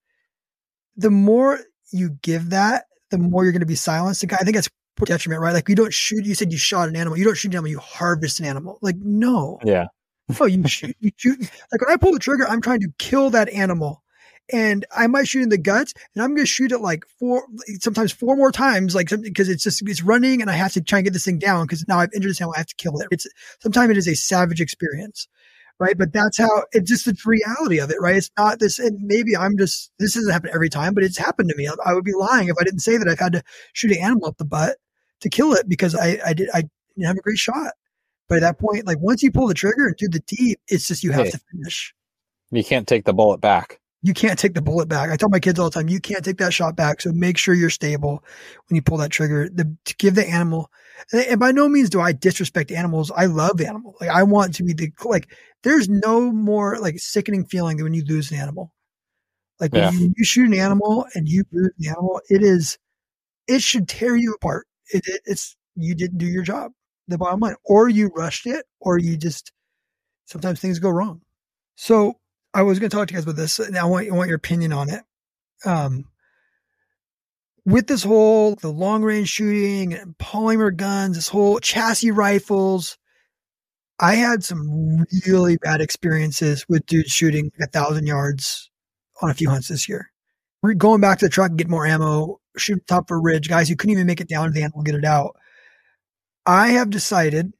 the more you give that, the more you're going to be silenced. I think that's a detriment, right? Like you don't shoot, you said you shot an animal. You don't shoot an animal, you harvest an animal. Like, no. Yeah. Oh, you shoot, you shoot. Like when I pull the trigger, I'm trying to kill that animal, and I might shoot in the guts, and I'm going to shoot it like four, sometimes four more times, like because it's just, it's running and I have to try and get this thing down because now I've injured this animal, I have to kill it. It's sometimes it is a savage experience, right? But that's how, it's just the reality of it, right? It's not this, and maybe I'm just, this doesn't happen every time, but it's happened to me. I, I would be lying if I didn't say that I've had to shoot an animal up the butt to kill it because I, I, did, I didn't have a great shot. But at that point, like once you pull the trigger and do the deed, it's just you have hey, to finish. You can't take the bullet back. You can't take the bullet back. I tell my kids all the time, you can't take that shot back. So make sure you're stable when you pull that trigger. The, to give the animal, and by no means do I disrespect animals. I love animals. Like I want to be the, like there's no more like sickening feeling than when you lose an animal. Like yeah. when you shoot an animal and you lose an animal, it is, it should tear you apart. It, it, it's you didn't do your job. The bottom line, or you rushed it, or you just, sometimes things go wrong. So I was going to talk to you guys about this, and I want, I want your opinion on it. Um, with this whole, the long range shooting and polymer guns, this whole chassis rifles, I had some really bad experiences with dudes shooting a thousand yards on a few hunts this year. We're going back to the truck and get more ammo, shoot top of a ridge, guys who couldn't even make it down to the animal and get it out. I have decided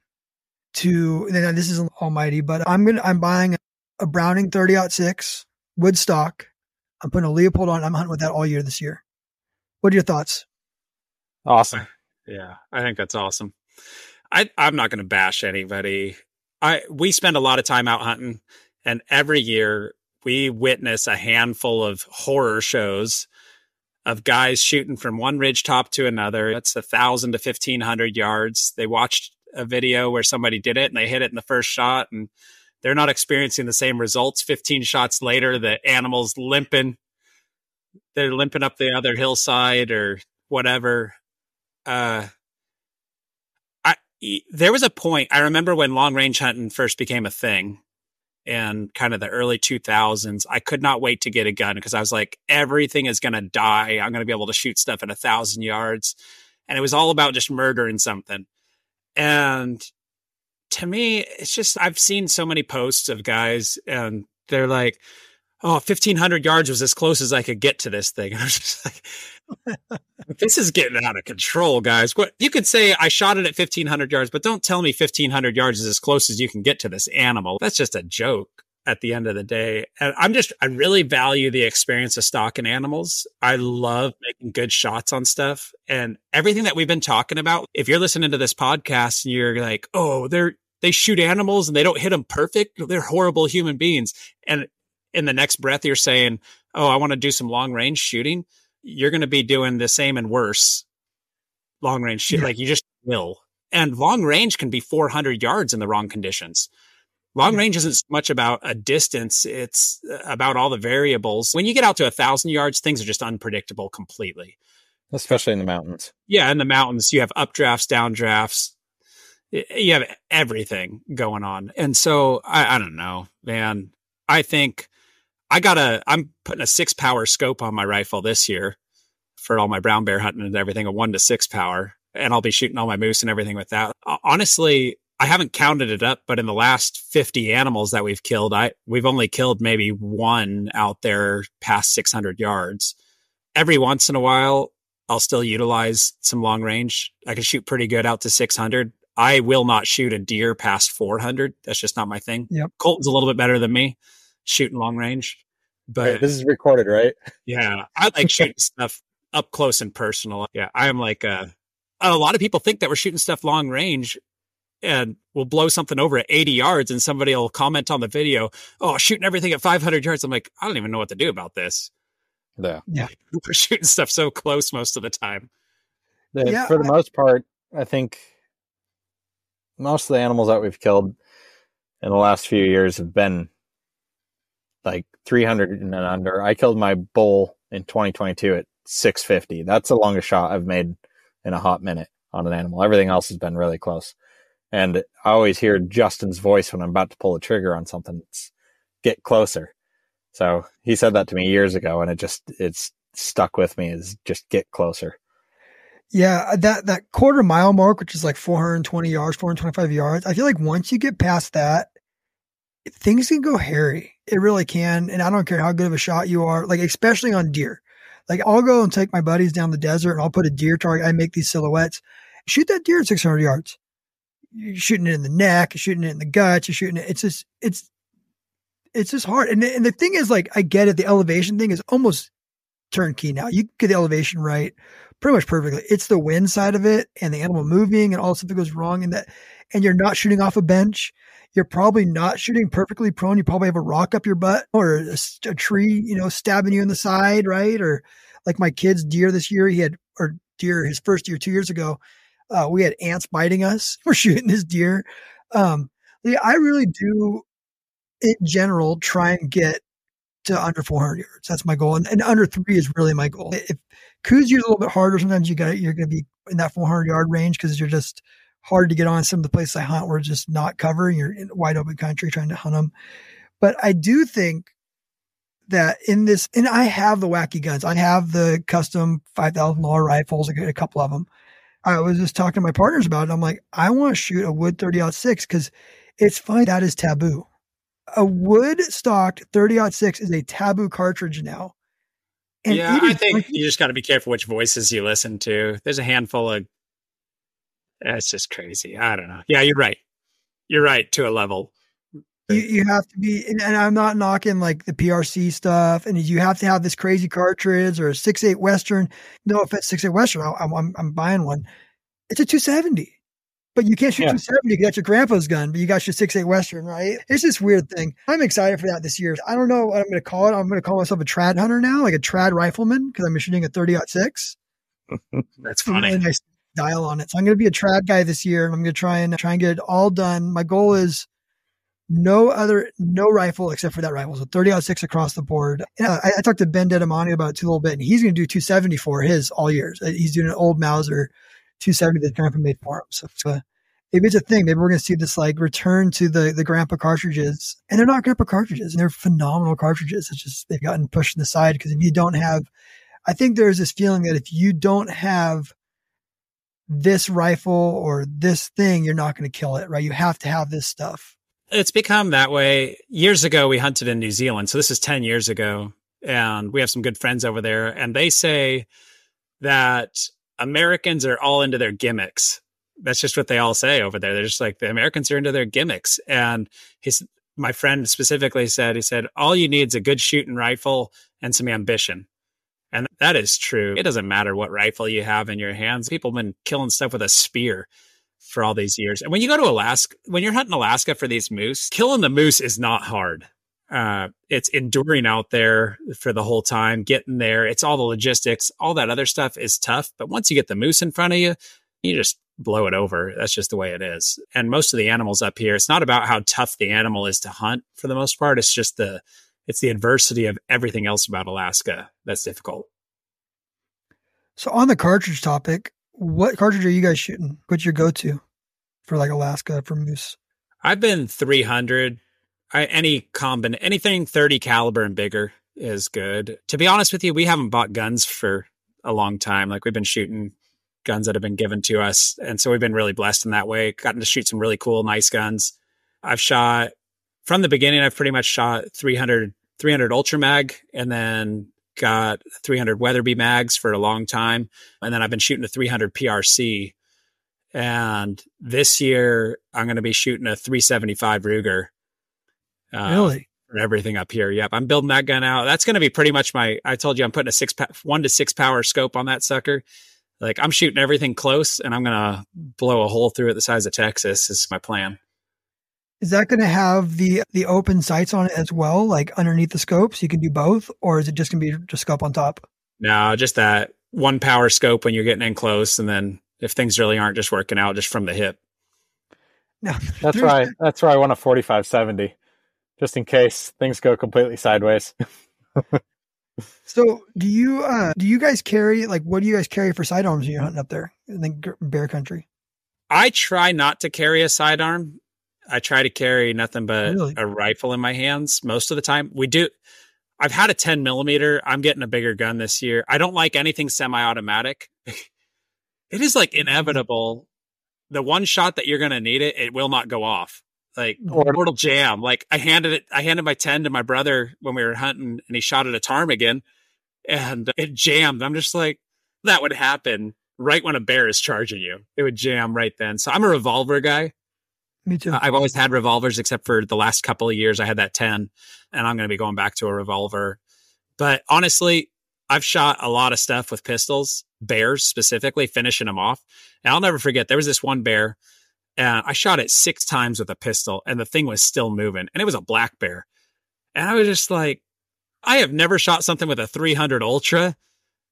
to, and this isn't almighty, but I'm going to, I'm buying a Browning thirty aught six wood stock. I'm putting a Leopold on. I'm hunting with that all year this year. What are your thoughts? Awesome. Yeah. I think that's awesome. I, I'm not going to bash anybody. I, we spend a lot of time out hunting, and every year we witness a handful of horror shows of guys shooting from one ridge top to another. That's a thousand to fifteen hundred yards. They watched a video where somebody did it and they hit it in the first shot, and they're not experiencing the same results. Fifteen shots later, the animal's limping. They're limping up the other hillside or whatever. Uh, I there was a point I remember when long range hunting first became a thing. In kind of the early two thousands, I could not wait to get a gun because I was like, everything is going to die. I'm going to be able to shoot stuff at a thousand yards. And it was all about just murdering something. And to me, it's just, I've seen so many posts of guys and they're like, oh, fifteen hundred yards was as close as I could get to this thing. And I was just like, this is getting out of control, guys. What, you could say I shot it at fifteen hundred yards, but don't tell me fifteen hundred yards is as close as you can get to this animal. That's just a joke at the end of the day. And I'm just, I really value the experience of stalking animals. I love making good shots on stuff and everything that we've been talking about. If you're listening to this podcast and you're like, oh, they're, they shoot animals and they don't hit them perfect. They're horrible human beings. And in the next breath, you're saying, oh, I want to do some long range shooting. You're going to be doing the same and worse long range shit. Yeah. Like you just will. And long range can be four hundred yards in the wrong conditions. Long range isn't so much about a distance. It's about all the variables. When you get out to a thousand yards, things are just unpredictable completely. Especially in the mountains. Yeah. In the mountains, you have updrafts, downdrafts. You have everything going on. And so I, I don't know, man, I think I got a, I'm putting a six power scope on my rifle this year for all my brown bear hunting and everything, a one to six power. And I'll be shooting all my moose and everything with that. Honestly, I haven't counted it up, but in the last fifty animals that we've killed, I we've only killed maybe one out there past six hundred yards. Every once in a while, I'll still utilize some long range. I can shoot pretty good out to six hundred. I will not shoot a deer past four hundred. That's just not my thing. Yep. Colton's a little bit better than me shooting long range. But hey, this is recorded, right? Yeah. I like shooting stuff up close and personal. Yeah. I am like a, a lot of people think that we're shooting stuff long range. And we'll blow something over at eighty yards and somebody will comment on the video, oh, shooting everything at five hundred yards. I'm like, I don't even know what to do about this. Yeah. yeah. We're shooting stuff so close most of the time. The, yeah, for the I, most part, I think most of the animals that we've killed in the last few years have been like three hundred and under. I killed my bull in twenty twenty-two at six fifty. That's the longest shot I've made in a hot minute on an animal. Everything else has been really close. And I always hear Justin's voice when I'm about to pull the trigger on something. It's get closer. So he said that to me years ago, and it just, it's stuck with me, is just get closer. Yeah. That, that quarter mile mark, which is like four hundred twenty yards, four hundred twenty-five yards. I feel like once you get past that, things can go hairy. It really can. And I don't care how good of a shot you are, like, especially on deer. Like I'll go and take my buddies down the desert and I'll put a deer target. I make these silhouettes, shoot that deer at six hundred yards. You're shooting it in the neck, you're shooting it in the gut, you're shooting it. It's just, it's, it's just hard. And the, and the thing is, like, I get it. The elevation thing is almost turnkey now. You get the elevation right pretty much perfectly. It's the wind side of it and the animal moving and all stuff that goes wrong. And that, and you're not shooting off a bench. You're probably not shooting perfectly prone. You probably have a rock up your butt or a, a tree, you know, stabbing you in the side. Right. Or like my kid's deer this year, he had, or deer, his first deer two years ago, Uh, we had ants biting us. We're shooting this deer. Um, yeah, I really do, in general, try and get to under four hundred yards. That's my goal. And, and under three is really my goal. If coos, you're a little bit harder. Sometimes you got, you're going to be in that four hundred yard range because you're just hard to get on. Some of the places I hunt were just not covering. You're in wide open country trying to hunt them. But I do think that in this, and I have the wacky guns. I have the custom five thousand dollar rifles. I got a couple of them. I was just talking to my partners about it. I'm like, I want to shoot a wood thirty aught six because it's fine. That is taboo. A wood stocked thirty aught six is a taboo cartridge now. And yeah, I think like, you just got to be careful which voices you listen to. There's a handful of, that's just crazy. I don't know. Yeah, you're right. You're right to a level. You, you have to be, and, and I'm not knocking like the P R C stuff. And you have to have this crazy cartridge or a six eight Western. No offense, six eight Western. I, I'm I'm buying one. It's a two seventy, but you can't shoot yeah. two seventy because that's your grandpa's gun. But you got your six eight Western, right? It's this weird thing. I'm excited for that this year. I don't know what I'm going to call it. I'm going to call myself a trad hunter now, like a trad rifleman, because I'm shooting a thirty aught six. That's funny. Really nice dial on it. So I'm going to be a trad guy this year, and I'm going to try and try and get it all done. My goal is. No other, no rifle except for that rifle. So thirty aught six across the board. Uh, I, I talked to Ben Detamani about it too a little bit, and he's going to do two seventy for his all years. He's doing an old Mauser two seventy that grandpa made for him. So it's a, maybe it's a thing. Maybe we're going to see this like return to the the grandpa cartridges, and they're not grandpa cartridges. And they're phenomenal cartridges. It's just they've gotten pushed to the side because if you don't have, I think there's this feeling that if you don't have this rifle or this thing, you're not going to kill it, right? You have to have this stuff. It's become that way. Years ago, we hunted in New Zealand. So this is ten years ago. And we have some good friends over there. And they say that Americans are all into their gimmicks. That's just what they all say over there. They're just like, the Americans are into their gimmicks. And his, my friend specifically said, he said, all you need is a good shooting rifle and some ambition. And that is true. It doesn't matter what rifle you have in your hands. People have been killing stuff with a spear for all these years. And when you go to Alaska, when you're hunting Alaska for these moose, killing the moose is not hard. Uh, it's enduring out there for the whole time, getting there. It's all the logistics. All that other stuff is tough. But once you get the moose in front of you, you just blow it over. That's just the way it is. And most of the animals up here, it's not about how tough the animal is to hunt for the most part. It's just the, it's the adversity of everything else about Alaska that's difficult. So on the cartridge topic, what cartridge are you guys shooting? What's your go-to for like Alaska for moose? I've been three hundred. I, any combin, anything thirty caliber and bigger is good. To be honest with you, we haven't bought guns for a long time. Like we've been shooting guns that have been given to us. And so we've been really blessed in that way. Gotten to shoot some really cool, nice guns. I've shot from the beginning. I've pretty much shot three hundred, three hundred Ultra Mag, and then got three hundred Weatherby mags for a long time. And then I've been shooting a three hundred P R C. And this year I'm going to be shooting a three seventy-five Ruger. Uh, really? For everything up here. Yep. I'm building that gun out. That's going to be pretty much my, I told you, I'm putting a six pa- one to six power scope on that sucker. Like I'm shooting everything close and I'm going to blow a hole through it the size of Texas is my plan. Is that going to have the, the open sights on it as well? Like underneath the scope, so you can do both, or is it just going to be just scope on top? No, just that one power scope when you're getting in close. And then if things really aren't just working out, just from the hip. No, that's right. That's where I want a forty-five seventy. Just in case things go completely sideways. So do you, uh, do you guys carry, like, what do you guys carry for sidearms when you're hunting up there in the bear country? I try not to carry a sidearm. I try to carry nothing but really? a rifle in my hands most of the time. We do. I've had a ten millimeter. I'm getting a bigger gun this year. I don't like anything semi-automatic. It is like inevitable. The one shot that you're going to need it, it will not go off. Like or it'll jam. Like I handed it, I handed my ten to my brother when we were hunting, and he shot at a ptarmigan, and it jammed. I'm just like, that would happen right when a bear is charging you. It would jam right then. So I'm a revolver guy. Me too. I've always had revolvers, except for the last couple of years. I had that ten, and I'm going to be going back to a revolver. But honestly, I've shot a lot of stuff with pistols, bears specifically, finishing them off. And I'll never forget. There was this one bear. And I shot it six times with a pistol, and the thing was still moving, and it was a black bear. And I was just like, I have never shot something with a three hundred Ultra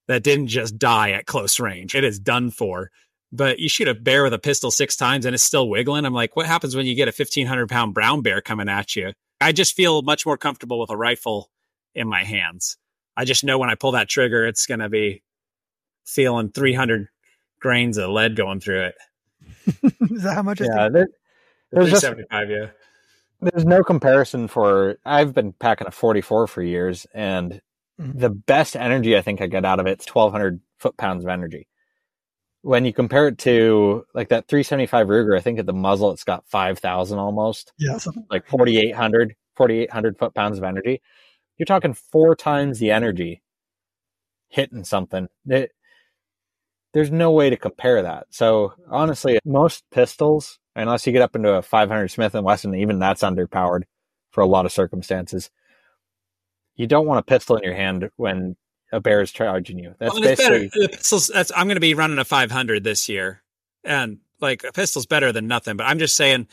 that didn't just die at close range. It is done for. But you shoot a bear with a pistol six times and it's still wiggling. I'm like, what happens when you get a fifteen hundred pound brown bear coming at you? I just feel much more comfortable with a rifle in my hands. I just know when I pull that trigger, it's going to be feeling three hundred grains of lead going through it. Is that how much? Yeah, I there, there's just, yeah, there's no comparison for. I've been packing a forty-four for years, and mm-hmm. the best energy I think I get out of it's twelve hundred foot pounds of energy. When you compare it to like that three seventy-five Ruger, I think at the muzzle it's got five thousand almost. Yeah, something like forty-eight hundred foot pounds of energy. You're talking four times the energy hitting something. It, There's no way to compare that. So honestly, most pistols, unless you get up into a five hundred Smith and Wesson, even that's underpowered for a lot of circumstances. You don't want a pistol in your hand when a bear is charging you. That's well, basically better. The pistols. That's, I'm going to be running a five hundred this year, and like a pistol's better than nothing. But I'm just saying,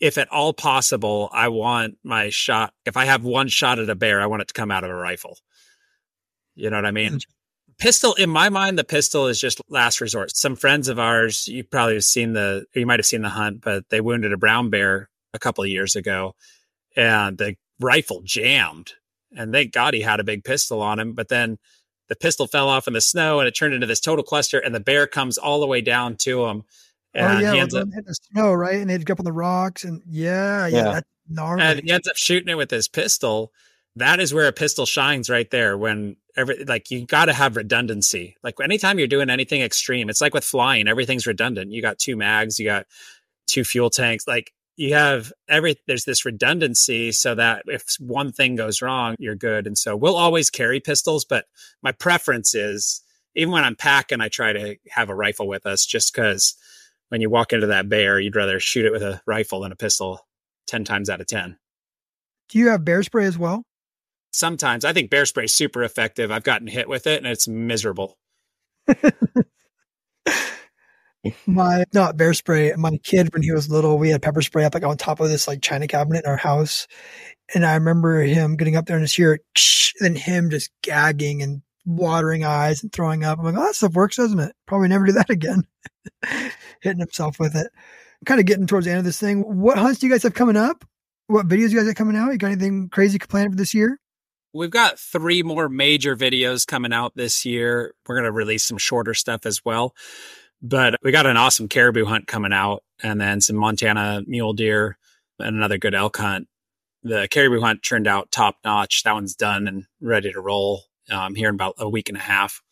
if at all possible, I want my shot. If I have one shot at a bear, I want it to come out of a rifle. You know what I mean? Mm-hmm. Pistol, in my mind, the pistol is just last resort. Some friends of ours, you probably have seen the, you might have seen the hunt, but they wounded a brown bear a couple of years ago, and the rifle jammed. And thank God he had a big pistol on him. But then the pistol fell off in the snow, and it turned into this total cluster. And the bear comes all the way down to him. And oh yeah, he ends up in the snow, right? And they jump on the rocks, and yeah, yeah, yeah. That's gnarly. And he ends up shooting it with his pistol. that is where a pistol shines right there. When every, like, you got to have redundancy. Like, anytime you're doing anything extreme, it's like with flying, everything's redundant. You got two mags, you got two fuel tanks. Like, you have every, there's this redundancy so that if one thing goes wrong, you're good. And so we'll always carry pistols, but my preference is, even when I'm packing, I try to have a rifle with us, just because when you walk into that bear, you'd rather shoot it with a rifle than a pistol ten times out of ten. Do you have bear spray as well? Sometimes. I think bear spray is super effective. I've gotten hit with it and it's miserable. My, not bear spray. My kid, when he was little, we had pepper spray up like on top of this like china cabinet in our house. And I remember him getting up there and just hear it, and him just gagging and watering eyes and throwing up. I'm like, oh, that stuff works, doesn't it? Probably never do that again. Hitting himself with it. I'm kind of getting towards the end of this thing. What hunts do you guys have coming up? What videos you guys have coming out? You got anything crazy planned for this year? We've got three more major videos coming out this year. We're going to release some shorter stuff as well. But we got an awesome caribou hunt coming out, and then some Montana mule deer and another good elk hunt. The caribou hunt turned out top notch. That one's done and ready to roll um, here in about a week and a half.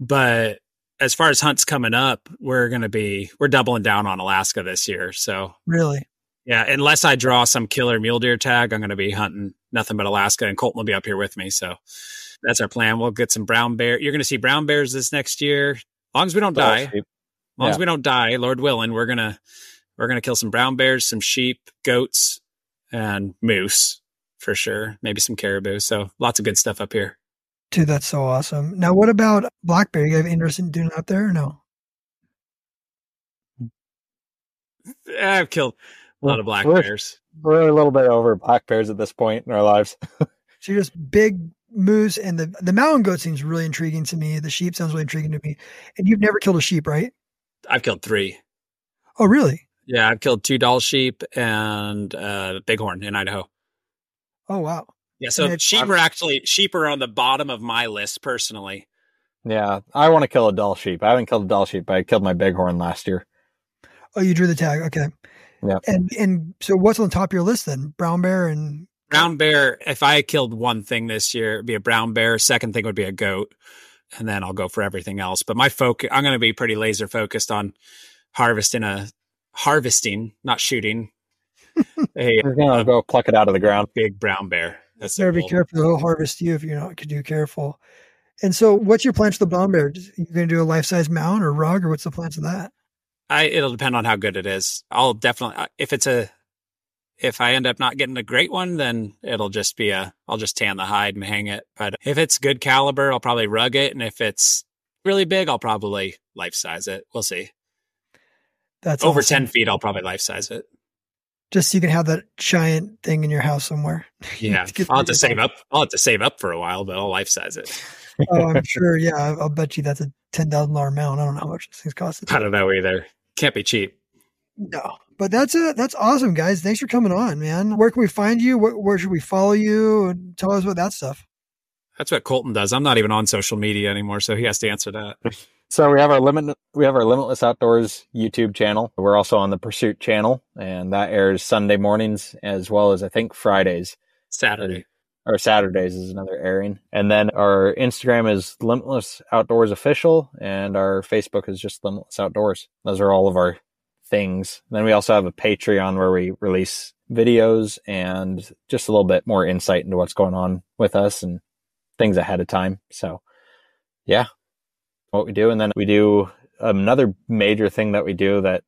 But as far as hunts coming up, we're going to be, we're doubling down on Alaska this year. So really? Yeah. Unless I draw some killer mule deer tag, I'm going to be hunting nothing but Alaska, and Colton will be up here with me. So that's our plan. We'll get some brown bear. You're going to see brown bears this next year. As long as we don't die, as long as we don't die, Lord willing, we're going to, we're going to kill some brown bears, some sheep, goats, and moose for sure. Maybe some caribou. So lots of good stuff up here. Dude, that's so awesome. Now, what about black bear? You have interest in doing out there or no? I've killed a lot of black we're, bears. We're a little bit over black bears at this point in our lives. So you're just big moose, and the, the mountain goat seems really intriguing to me. The sheep sounds really intriguing to me. And you've never killed a sheep, right? I've killed three. Oh, really? Yeah, I've killed two doll sheep and uh, bighorn in Idaho. Oh, wow. Yeah, so sheep are actually sheep are on the bottom of my list personally. Yeah, I want to kill a doll sheep. I haven't killed a doll sheep, but I killed my bighorn last year. Oh, you drew the tag. Okay. Yeah. And and so what's on top of your list then? Brown bear and brown bear. If I killed one thing this year, it'd be a brown bear. Second thing would be a goat, and then I'll go for everything else. But my focus, I'm going to be pretty laser focused on harvesting a harvesting, not shooting. Hey, we're going to go pluck it out of the ground. Big brown bear. That's there, be careful. They'll harvest you if you're not too careful. And so what's your plans for the brown bear? Are you going to do a life-size mount or rug, or what's the plans for that? I, it'll depend on how good it is. I'll definitely, if it's a, if I end up not getting a great one, then it'll just be a, I'll just tan the hide and hang it. But if it's good caliber, I'll probably rug it. And if it's really big, I'll probably life-size it. We'll see. That's over awesome. ten feet. I'll probably life-size it. Just so you can have that giant thing in your house somewhere. Yeah, I'll have to save up. I'll have to save up for a while, but I'll life size it. Oh, I'm sure. Yeah, I'll bet you that's a ten thousand dollar mount. I don't know how much this thing's costing. I don't know either. Can't be cheap. No, but that's a that's awesome, guys. Thanks for coming on, man. Where can we find you? Where, where should we follow you? And tell us about that stuff. That's what Colton does. I'm not even on social media anymore, so he has to answer that. So we have our limit. We have our Limitless Outdoors YouTube channel. We're also on the Pursuit channel, and that airs Sunday mornings as well as I think Fridays, Saturday or, or Saturdays is another airing. And then our Instagram is Limitless Outdoors Official, and our Facebook is just Limitless Outdoors. Those are all of our things. And then we also have a Patreon where we release videos and just a little bit more insight into what's going on with us and things ahead of time. So yeah. What we do. And then we do another major thing that we do that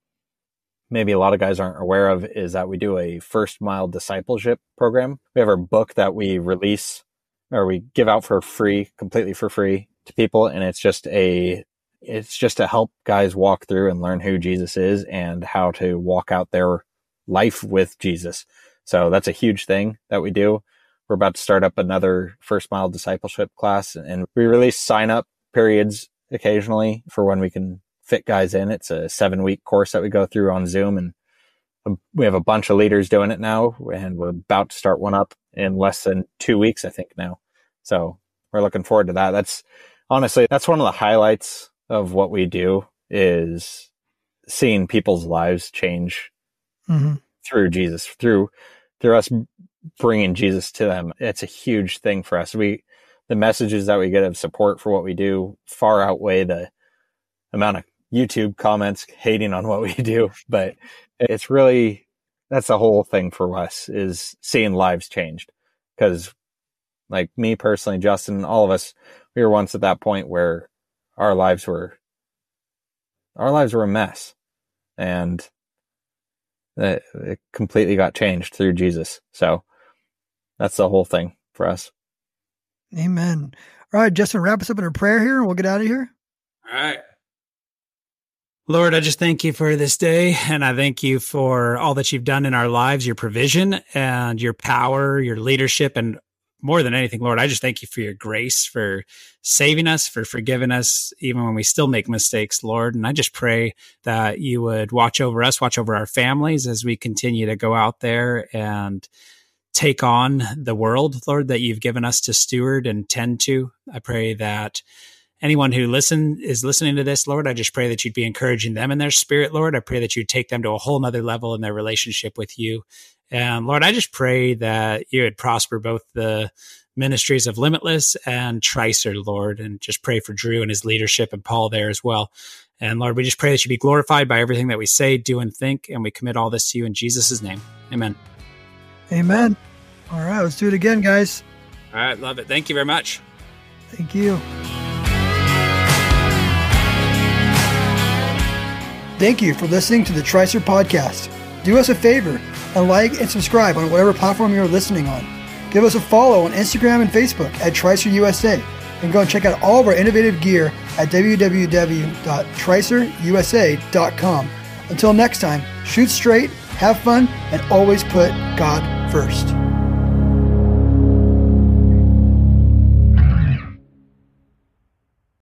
maybe a lot of guys aren't aware of is that we do a first mile discipleship program. We have our book that we release or we give out for free, completely for free to people. And it's just a, it's just to help guys walk through and learn who Jesus is and how to walk out their life with Jesus. So that's a huge thing that we do. We're about to start up another first mile discipleship class, and we release sign up periods occasionally for when we can fit guys in. It's a seven week course that we go through on Zoom, and we have a bunch of leaders doing it now, and we're about to start one up in less than two weeks, I think now. So we're looking forward to that. That's honestly, that's one of the highlights of what we do is seeing people's lives change mm-hmm. through Jesus, through, through us bringing Jesus to them. It's a huge thing for us. We, the messages that we get of support for what we do far outweigh the amount of YouTube comments hating on what we do. But it's really, that's the whole thing for us, is seeing lives changed. Because like me personally, Justin, all of us, we were once at that point where our lives were, our lives were a mess, and it, it completely got changed through Jesus. So that's the whole thing for us. Amen. All right, Justin, wrap us up in a prayer here and we'll get out of here. All right. Lord, I just thank you for this day, and I thank you for all that you've done in our lives, your provision and your power, your leadership, and more than anything, Lord, I just thank you for your grace, for saving us, for forgiving us, even when we still make mistakes, Lord. And I just pray that you would watch over us, watch over our families as we continue to go out there and take on the world, Lord, that you've given us to steward and tend to. I pray that anyone who listen is listening to this, Lord, I just pray that you'd be encouraging them in their spirit, Lord. I pray that you'd take them to a whole nother level in their relationship with you. And Lord, I just pray that you would prosper both the ministries of Limitless and Tricer, Lord, and just pray for Drew and his leadership and Paul there as well. And Lord, we just pray that you be glorified by everything that we say, do, and think. And we commit all this to you in Jesus' name. Amen. Amen. All right, let's do it again, guys. All right, love it. Thank you very much. Thank you. Thank you for listening to the Tricer Podcast. Do us a favor and like and subscribe on whatever platform you're listening on. Give us a follow on Instagram and Facebook at Tricer U S A, and go and check out all of our innovative gear at w w w dot tricer u s a dot com. Until next time, shoot straight, have fun, and always put God first.